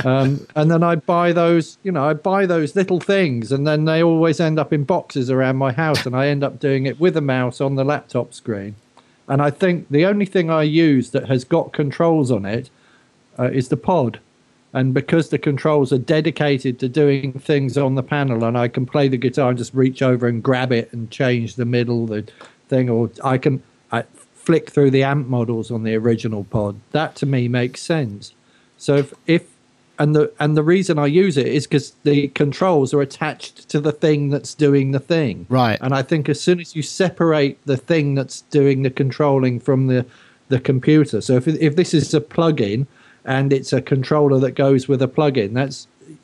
And then I buy those, you know, I buy those little things, and then they always end up in boxes around my house, and I end up doing it with a mouse on the laptop screen. And I think the only thing I use that has got controls on it is the pod. And because the controls are dedicated to doing things on the panel, and I can play the guitar and just reach over and grab it and change the middle, the thing, or I flick through the amp models on the original pod. That to me makes sense. So the reason I use it is because the controls are attached to the thing that's doing the thing. Right. And I think as soon as you separate the thing that's doing the controlling from the computer, so if this is a plug-in, and it's a controller that goes with a plug-in,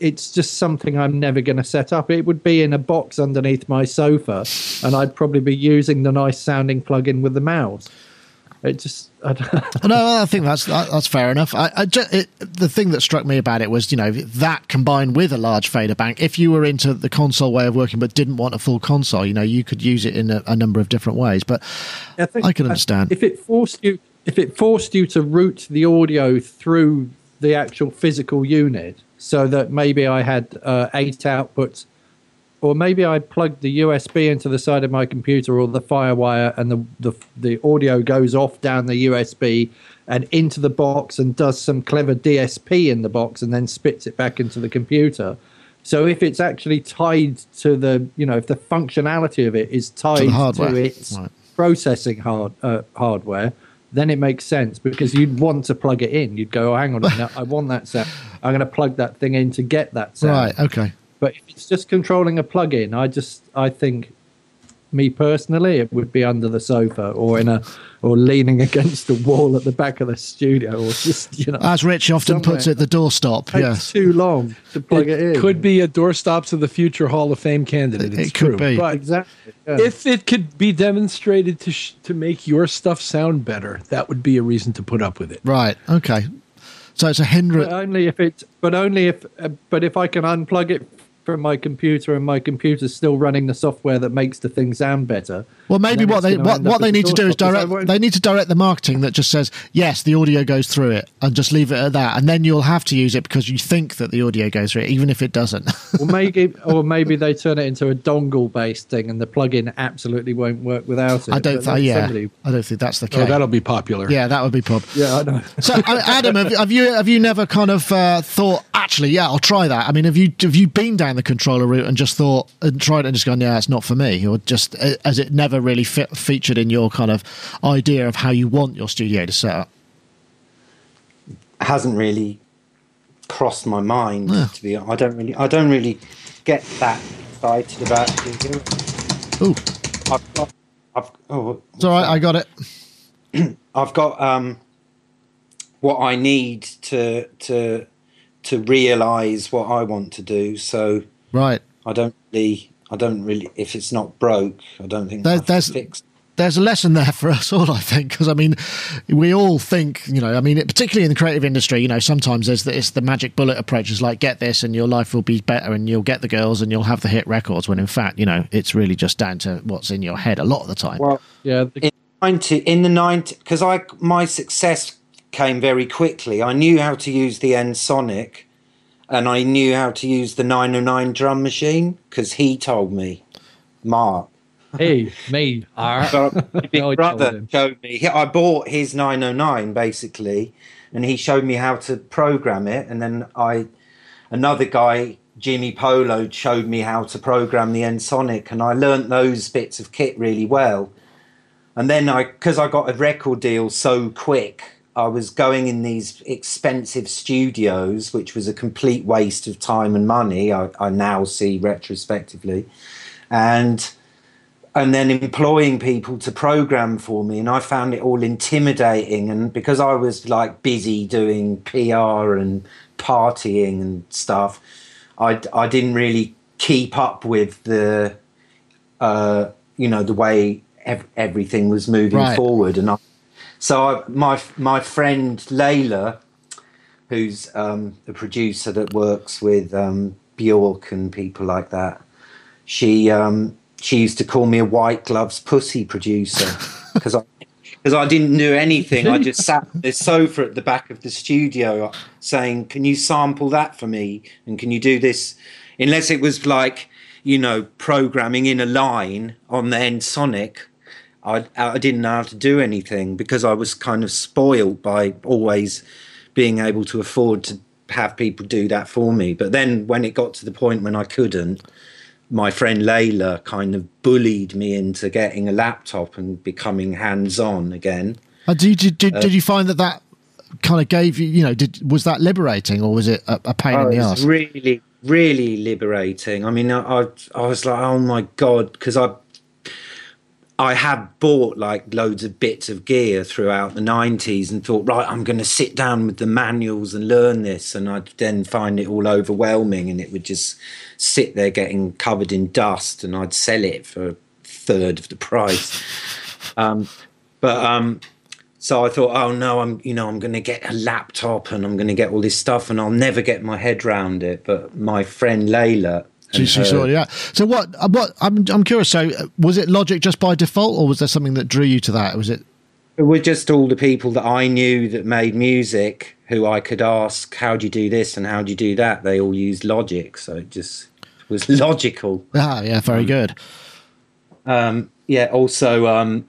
it's just something I'm never going to set up. It would be in a box underneath my sofa, and I'd probably be using the nice sounding plug-in with the mouse. I think that's fair enough. The thing that struck me about it was, you know, that combined with a large fader bank, if you were into the console way of working but didn't want a full console, you know, you could use it in a number of different ways. But I can understand if it forced you. If it forced you to route the audio through the actual physical unit, so that maybe I had 8 outputs, or maybe I plugged the USB into the side of my computer or the Firewire, and the audio goes off down the USB and into the box and does some clever DSP in the box and then spits it back into the computer. So if it's actually tied to the, you know, if the functionality of it is tied to its processing hardware, then it makes sense, because you'd want to plug it in. You'd go, oh, hang on a minute, I want that sound. I'm going to plug that thing in to get that sound. Right, okay. But if it's just controlling a plug-in, I think, me personally, it would be under the sofa or leaning against the wall at the back of the studio, or just, you know. As Rich often puts it, the doorstop. Yes. Too long to plug it in. Could be a doorstop to the future Hall of Fame candidate. It could be. But exactly. Yeah. If it could be demonstrated to make your stuff sound better, that would be a reason to put up with it. Right. Okay. So it's a hindrance. But only if I can unplug it from my computer and my computer's still running the software that makes the thing sound better. Well, maybe what they need to do is direct the marketing that just says, yes, the audio goes through it, and just leave it at that, and then you'll have to use it because you think that the audio goes through it, even if it doesn't. or maybe they turn it into a dongle-based thing and the plugin absolutely won't work without it. I don't think that's the case. Oh, that'll be popular. Yeah, that would be pop. Yeah, I know. So, Adam, have you never kind of thought, actually, yeah, I'll try that? I mean, have you been down the controller route and just thought and tried it and just gone, yeah, it's not for me, or just as it never really featured in your kind of idea of how you want your studio to set up? Hasn't really crossed my mind, to be honest. I don't really get that excited about studio. Ooh. It's all right, I got it. I've got what I need to realise what I want to do. So right, I don't really. If it's not broke, I don't think that's fixed. There's a lesson there for us all, I think, because I mean, we all think, you know, I mean, particularly in the creative industry, you know, sometimes it's the magic bullet approach. It's like, get this and your life will be better and you'll get the girls and you'll have the hit records, when in fact, you know, it's really just down to what's in your head a lot of the time. Well, yeah. In the 90s, because my success came very quickly. I knew how to use the Ensoniq and I knew how to use the 909 drum machine because he told me, Mark. Hey, me. My big brother showed me. I bought his 909 basically, and he showed me how to program it. And then another guy, Jimmy Polo, showed me how to program the Ensoniq, and I learnt those bits of kit really well. And then because I got a record deal so quick, I was going in these expensive studios, which was a complete waste of time and money. I now see retrospectively, and then employing people to program for me. And I found it all intimidating. And because I was like busy doing PR and partying and stuff, I didn't really keep up with the, you know, the way everything was moving forward. And my friend Layla, who's a producer that works with Bjork and people like that, she used to call me a white gloves pussy producer because I didn't do anything. I just sat on this sofa at the back of the studio saying, can you sample that for me? And can you do this? Unless it was like, you know, programming in a line on the Ensoniq, I didn't know how to do anything because I was kind of spoiled by always being able to afford to have people do that for me. But then when it got to the point when I couldn't, my friend Layla kind of bullied me into getting a laptop and becoming hands-on again. Did you find that kind of gave you, you know, was that liberating or was it a pain in the ass? It was really, really liberating. I mean, I was like, oh my God, because I had bought like loads of bits of gear throughout the 90s and thought, right, I'm going to sit down with the manuals and learn this. And I'd then find it all overwhelming and it would just sit there getting covered in dust and I'd sell it for a third of the price. So I thought, oh no, I'm going to get a laptop and I'm going to get all this stuff and I'll never get my head round it. But my friend Layla, So what? I'm curious. So was it Logic just by default, or was there something that drew you to that? Was it? It were just all the people that I knew that made music, who I could ask, how do you do this and how do you do that? They all used Logic, so it just was logical. Ah, yeah, very good. Also,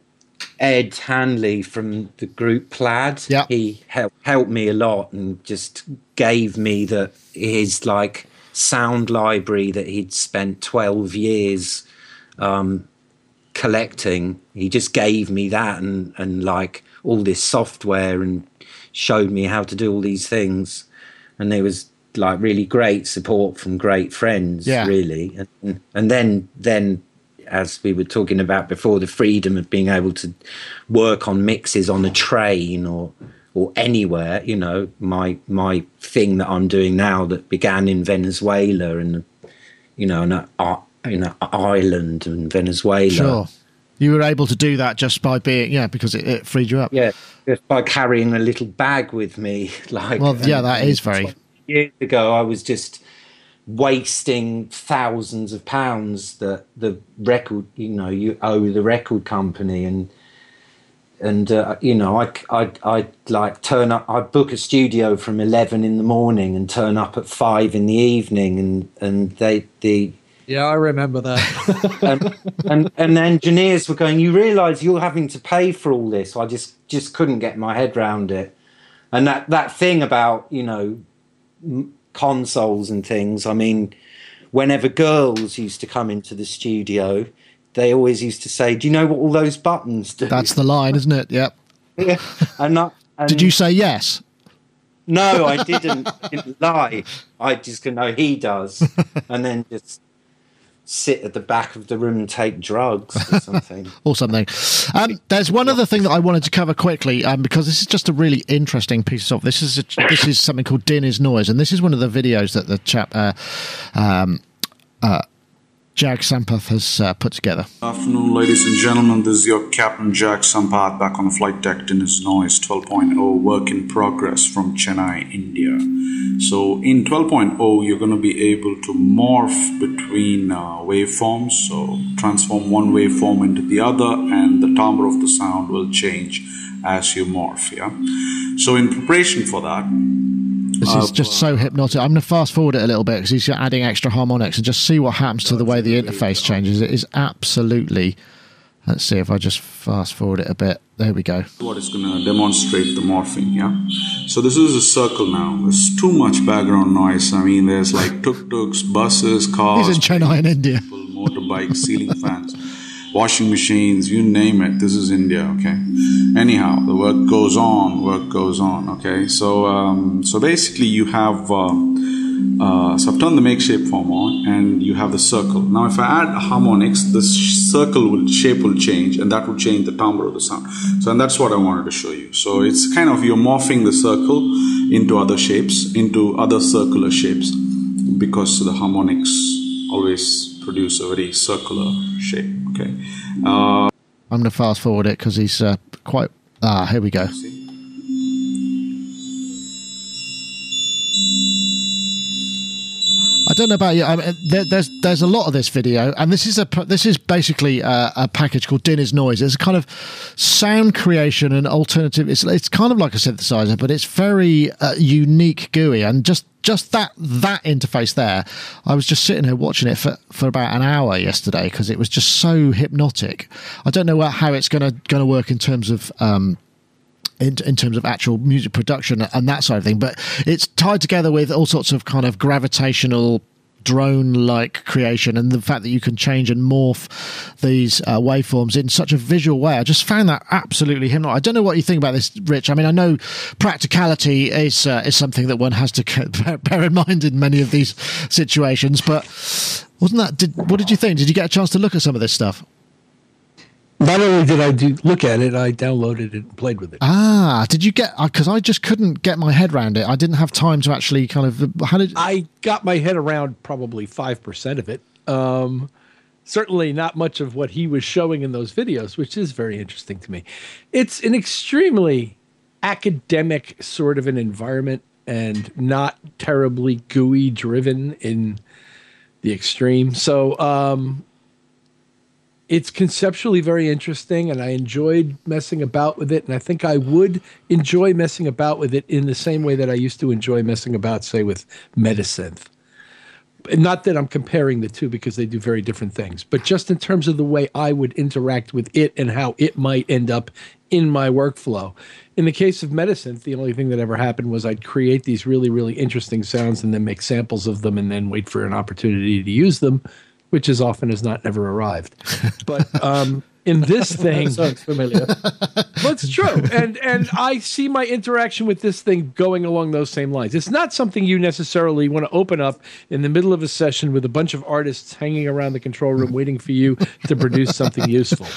Ed Hanley from the group Plaid. Yeah, he helped me a lot and just gave me his like sound library that he'd spent 12 years collecting. He just gave me that and like all this software and showed me how to do all these things. And there was like really great support from great friends, really. And then as we were talking about before, the freedom of being able to work on mixes on a train or anywhere, you know, my thing that I'm doing now that began in Venezuela and, you know, in an island in Venezuela. Sure. You were able to do that just by being, because it freed you up. Yeah, just by carrying a little bag with me. That is very... 20 years ago, I was just wasting thousands of pounds that the record, you owe the record company. And you know, I'd like turn up, I'd book a studio from 11 in the morning and turn up at 5 in the evening, and the yeah, I remember that. and the engineers were going, you realise you're having to pay for all this? So I just couldn't get my head round it. And that thing about, consoles and things, I mean, whenever girls used to come into the studio, they always used to say, do you know what all those buttons do? That's the line, isn't it? Yep. Yeah. And did you say yes? No, I didn't lie. I just can know he does. And then just sit at the back of the room and take drugs or something. There's one other thing that I wanted to cover quickly, because this is just a really interesting piece of stuff. This is something called Din is Noise, and this is one of the videos that the chap Jag Sampath has put together. Afternoon, ladies and gentlemen. This is your Captain Jag Sampath back on the flight deck. Din is Noise 12.0 work in progress from Chennai, India. So in 12.0, you're going to be able to morph between waveforms, so transform one waveform into the other, and the timbre of the sound will change as you morph, yeah? So in preparation for that... This is just so hypnotic. I'm going to fast forward it a little bit because he's adding extra harmonics and just see what happens to the way the interface changes. It is absolutely... Let's see if I just fast forward it a bit. There we go. What is going to demonstrate the morphing, yeah? So this is a circle now. There's too much background noise. I mean, there's like tuk-tuks, buses, cars. He's in Chennai in India. People, motorbikes, ceiling fans, washing machines, you name it. This is India, okay? Anyhow, the work goes on, okay? So basically you have... so I've turned the make shape form on and you have the circle. Now if I add harmonics, this shape will change, and that will change the timbre of the sound. So, and that's what I wanted to show you. So it's kind of, you're morphing the circle into other shapes, into other circular shapes, because the harmonics always produce a very circular shape, okay? I'm going to fast forward it because he's quite... here we go. See? I don't know about you. I mean, there's a lot of this video, and this is basically a package called Din is Noise. It's a kind of sound creation and alternative. It's kind of like a synthesizer, but it's very unique GUI, and just that interface there. I was just sitting here watching it for about an hour yesterday because it was just so hypnotic. I don't know how it's going to work in terms of. In terms of actual music production and that sort of thing, but it's tied together with all sorts of kind of gravitational drone-like creation, and the fact that you can change and morph these waveforms in such a visual way. I just found that absolutely hypnotic. I don't know what you think about this, Rich. I mean, I know practicality is something that one has to bear in mind in many of these situations, but what did you think? Did you get a chance to look at some of this stuff? Not only did I look at it, I downloaded it and played with it. Ah, did you get... Because I just couldn't get my head around it. I didn't have time to actually kind of... I got my head around probably 5% of it. Certainly not much of what he was showing in those videos, which is very interesting to me. It's an extremely academic sort of an environment and not terribly GUI-driven in the extreme. So... it's conceptually very interesting, and I enjoyed messing about with it, and I think I would enjoy messing about with it in the same way that I used to enjoy messing about, say, with Metasynth. Not that I'm comparing the two, because they do very different things, but just in terms of the way I would interact with it and how it might end up in my workflow. In the case of Metasynth, the only thing that ever happened was I'd create these really, really interesting sounds and then make samples of them and then wait for an opportunity to use them, which as often as not never arrived. But in this thing, that sounds familiar. That's true. And I see my interaction with this thing going along those same lines. It's not something you necessarily want to open up in the middle of a session with a bunch of artists hanging around the control room waiting for you to produce something useful.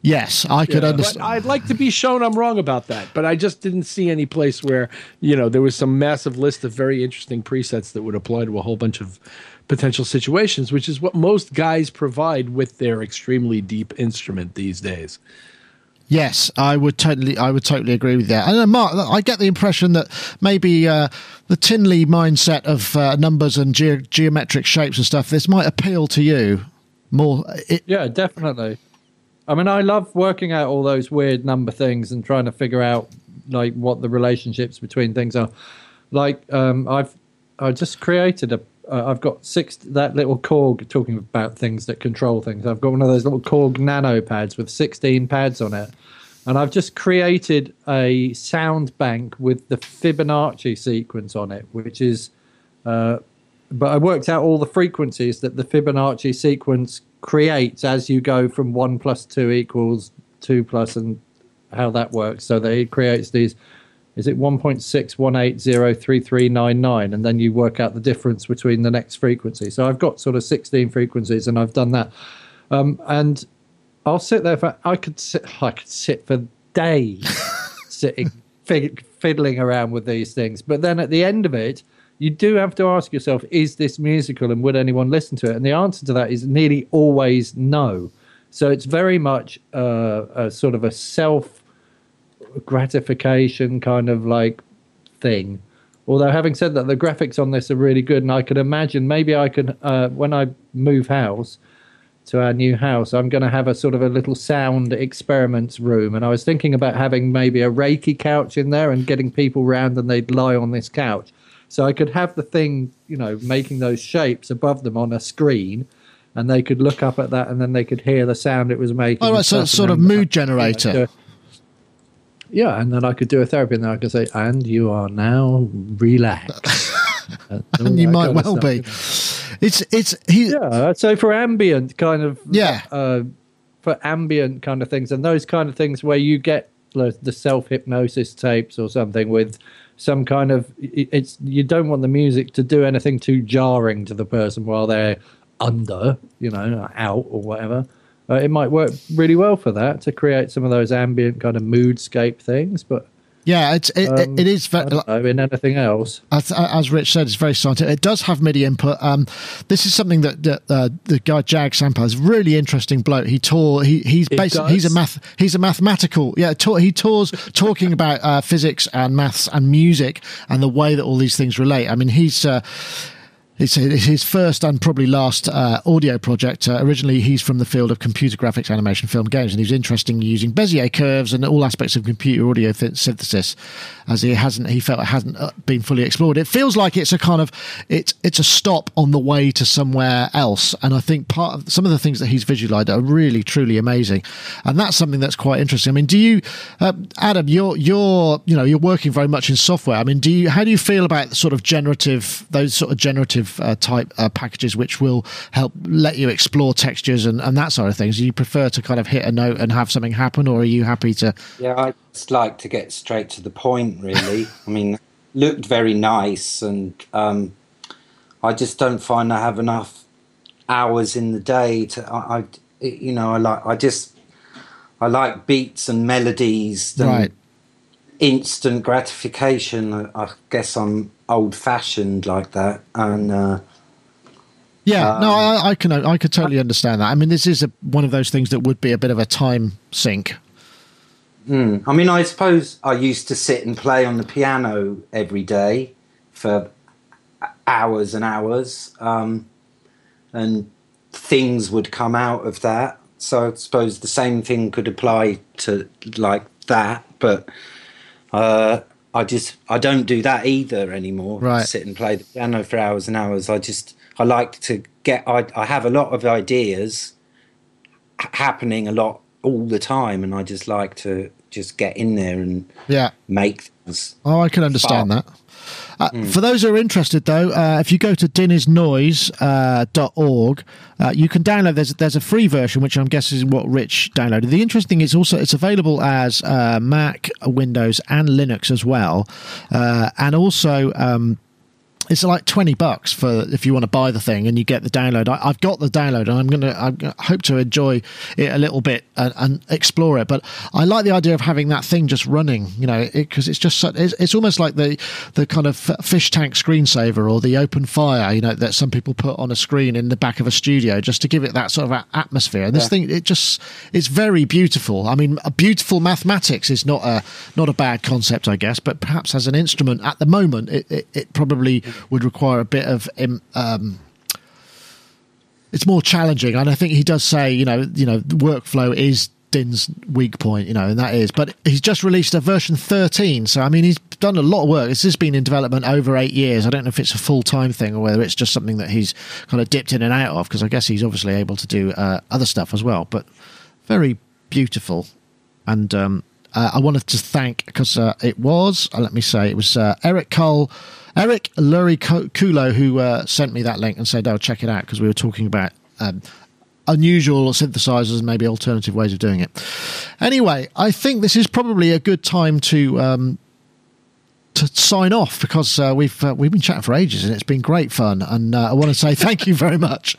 Yes, I could understand. I'd like to be shown I'm wrong about that, but I just didn't see any place where, there was some massive list of very interesting presets that would apply to a whole bunch of potential situations, which is what most guys provide with their extremely deep instrument these days. Yes, I would totally agree with that. I don't know, Mark, I get the impression that maybe the Tinley mindset of numbers and geometric shapes and stuff, this might appeal to you more. Yeah, definitely. I mean, I love working out all those weird number things and trying to figure out like what the relationships between things are. Like I just created a. I've got that little Korg, talking about things that control things. I've got one of those little Korg nano pads with 16 pads on it. And I've just created a sound bank with the Fibonacci sequence on it, which is, but I worked out all the frequencies that the Fibonacci sequence creates as you go from 1 + 2 = 2 plus, and how that works. So that it creates these. Is it 1.61803399? And then you work out the difference between the next frequency. So I've got sort of 16 frequencies, and I've done that. And I'll sit there for I could sit for days, sitting fiddling around with these things. But then at the end of it, you do have to ask yourself: is this musical, and would anyone listen to it? And the answer to that is nearly always no. So it's very much a sort of a self-gratification kind of like thing. Although, having said that, the graphics on this are really good, and I can imagine maybe I can when I move house to our new house, I'm going to have a sort of a little sound experiments room, and I was thinking about having maybe a Reiki couch in there and getting people round and they'd lie on this couch, so I could have the thing, you know, making those shapes above them on a screen, and they could look up at that, and then they could hear the sound it was making. Oh, right, so it's sort of mood generator. Yeah, and then I could do a therapy, and then I could say, and you are now relaxed. And you might well be. Yeah, so for ambient kind of... Yeah. For ambient kind of things, and those kind of things where you get the self-hypnosis tapes or something with some kind of... You don't want the music to do anything too jarring to the person while they're under, you know, out or whatever. It might work really well for that, to create some of those ambient kind of moodscape things, but yeah, it is. I mean, anything else? As Rich said, it's very scientific. It does have MIDI input. This is something that the guy Jag Sampa is a really interesting bloke. He's a mathematical. Yeah, he tours talking about physics and maths and music and the way that all these things relate. I mean, it's his first and probably last audio project. Originally, he's from the field of computer graphics, animation, film, games, and he's interested in using Bezier curves and all aspects of computer audio synthesis, as he felt it hadn't been fully explored. It feels like it's a kind of it's a stop on the way to somewhere else, and I think some of the things that he's visualized are really truly amazing, and that's something that's quite interesting. I mean, do you, Adam? You're working very much in software. I mean, how do you feel about those sort of generative type packages which will help let you explore textures and that sort of things? Do you prefer to kind of hit a note and have something happen, or are you happy to... Yeah, I just like to get straight to the point, really. I mean, looked very nice, and I just don't find I have enough hours in the day to... I like beats and melodies and instant gratification. I guess I'm old-fashioned like that, and I could totally understand that. I mean, this is one of those things that would be a bit of a time sink. I mean, I suppose I used to sit and play on the piano every day for hours and hours, and things would come out of that, so I suppose the same thing could apply to like that, but I don't do that either anymore. Right. I sit and play the piano for hours and hours. I like to get, I have a lot of ideas happening a lot all the time, and I just like to just get in there and make things. Oh, I can understand that. For those who are interested, though, if you go to dinnersnoise.org, you can download. There's a free version, which I'm guessing is what Rich downloaded. The interesting thing is also it's available as Mac, Windows, and Linux as well, and also It's like $20 for if you want to buy the thing, and you get the download. I've got the download, and I hope to enjoy it a little bit and explore it. But I like the idea of having that thing just running, you know, because it's just it's almost like the kind of fish tank screensaver or the open fire, you know, that some people put on a screen in the back of a studio just to give it that sort of atmosphere. And this thing, it's very beautiful. I mean, beautiful mathematics is not a bad concept, I guess, but perhaps as an instrument at the moment, it probably would require a bit of it's more challenging. And I think he does say, you know, the workflow is Din's weak point, you know, and that is, but he's just released a version 13, so I mean, he's done a lot of work. This has been in development over 8 years. I don't know if it's a full-time thing or whether it's just something that he's kind of dipped in and out of, because I guess he's obviously able to do other stuff as well. But very beautiful. And I wanted to thank, because it was Eric Cole, Eric Luriculo, who sent me that link and said, "Oh, check it out," because we were talking about unusual synthesizers and maybe alternative ways of doing it. Anyway, I think this is probably a good time to sign off, because we've been chatting for ages and it's been great fun. And I want to say thank you very much.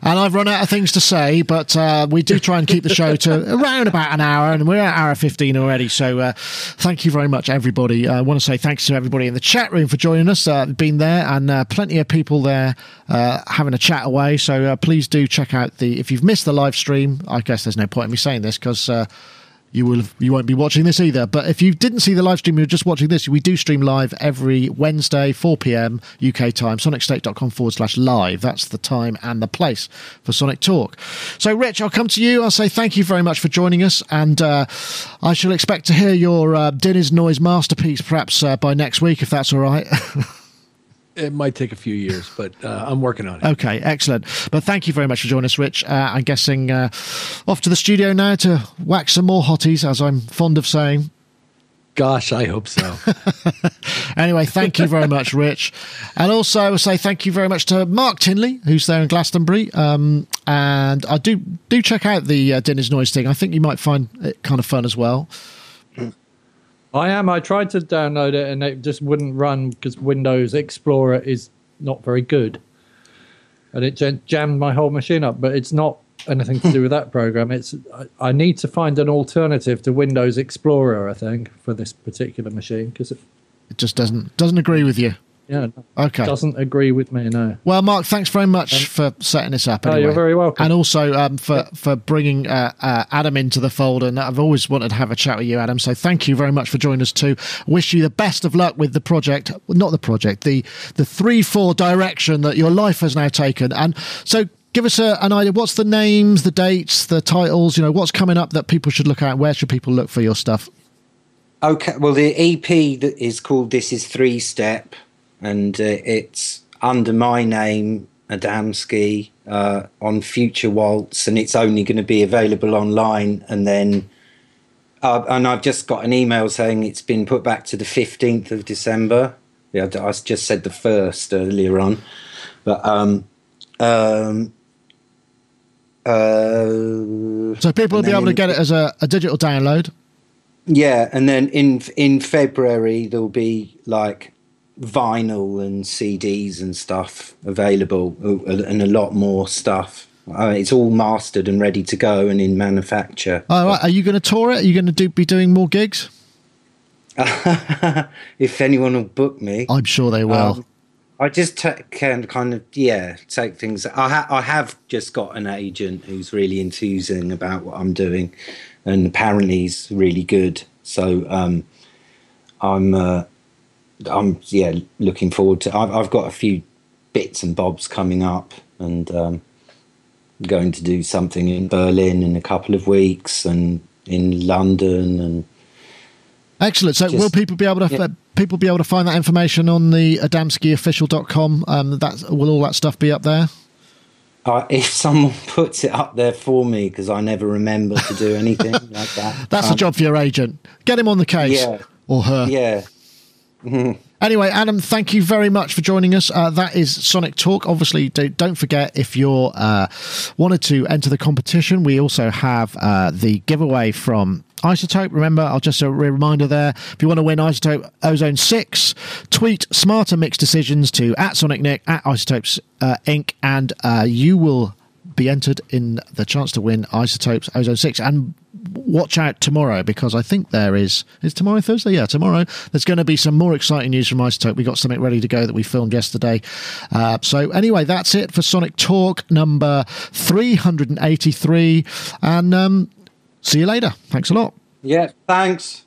And I've run out of things to say, but we do try and keep the show to around about an hour, and we're at hour 15 already. So thank you very much, everybody. I want to say thanks to everybody in the chat room for joining us. Been there, and plenty of people there having a chat away. So please do check out if you've missed the live stream. I guess there's no point in me saying this, because you won't be watching this either. But if you didn't see the live stream, you're just watching this, we do stream live every Wednesday, 4 p.m. UK time, sonicstake.com/live. That's the time and the place for Sonic Talk. So, Rich, I'll come to you. I'll say thank you very much for joining us, and I shall expect to hear your Dinner's Noise masterpiece perhaps by next week, if that's all right. It might take a few years, but I'm working on it. Okay, excellent. But thank you very much for joining us, Rich. I'm guessing off to the studio now to whack some more hotties, as I'm fond of saying. Gosh, I hope so. Anyway, thank you very much, Rich. And also I will say thank you very much to Mark Tinley, who's there in Glastonbury. And I do check out the Dinner's Noise thing. I think you might find it kind of fun as well. I am. I tried to download it and it just wouldn't run, because Windows Explorer is not very good. And it jammed my whole machine up, but it's not anything to do with that program. I need to find an alternative to Windows Explorer, I think, for this particular machine, because it just doesn't agree with you. Yeah. Okay. Doesn't agree with me, no. Well, Mark, thanks very much for setting this up. Anyway. Oh, you're very welcome. And also for bringing Adam into the fold. And I've always wanted to have a chat with you, Adam. So thank you very much for joining us too. Wish you the best of luck with the project. Well, not the project, the 3-4 direction that your life has now taken. And so give us an idea. What's the names, the dates, the titles? You know, what's coming up that people should look at? Where should people look for your stuff? Okay. Well, the EP that is called This Is Three Step. And it's under my name, Adamski, on Future Waltz, and it's only going to be available online. And then, and I've just got an email saying it's been put back to the 15th of December. Yeah, I just said the 1st earlier on, but so people will be able to get it as a digital download. Yeah, and then in February there'll be like vinyl and CDs and stuff available, and a lot more stuff. It's all mastered and ready to go and in manufacture. Oh, right. Are you going to tour it? Are you going to be doing more gigs? If anyone will book me, I'm sure they will. I just can kind of take things. I have just got an agent who's really enthusing about what I'm doing, and apparently he's really good. So I'm looking forward to. I've got a few bits and bobs coming up, and going to do something in Berlin in a couple of weeks, and in London. And excellent. So, will people be able to find that information on the adamskiofficial.com? Will all that stuff be up there? If someone puts it up there for me, because I never remember to do anything like that. That's a job for your agent. Get him on the case, or her. Yeah. Anyway, Adam, thank you very much for joining us. That is Sonic Talk. Obviously, don't forget, if you wanted to enter the competition, we also have the giveaway from Icetek. Remember, I'll just a reminder there. If you want to win Icetek Ozone 6, tweet Smarter Mix Decisions to @SonicNick, @Icetek Inc., and you will be entered in the chance to win Icetek's Ozone 6. And watch out tomorrow, because I think there is tomorrow Thursday? Yeah, tomorrow there's going to be some more exciting news from Icetek. We got something ready to go that we filmed yesterday. So anyway, that's it for Sonic Talk number 383, and see you later. Thanks a lot. Yeah, thanks.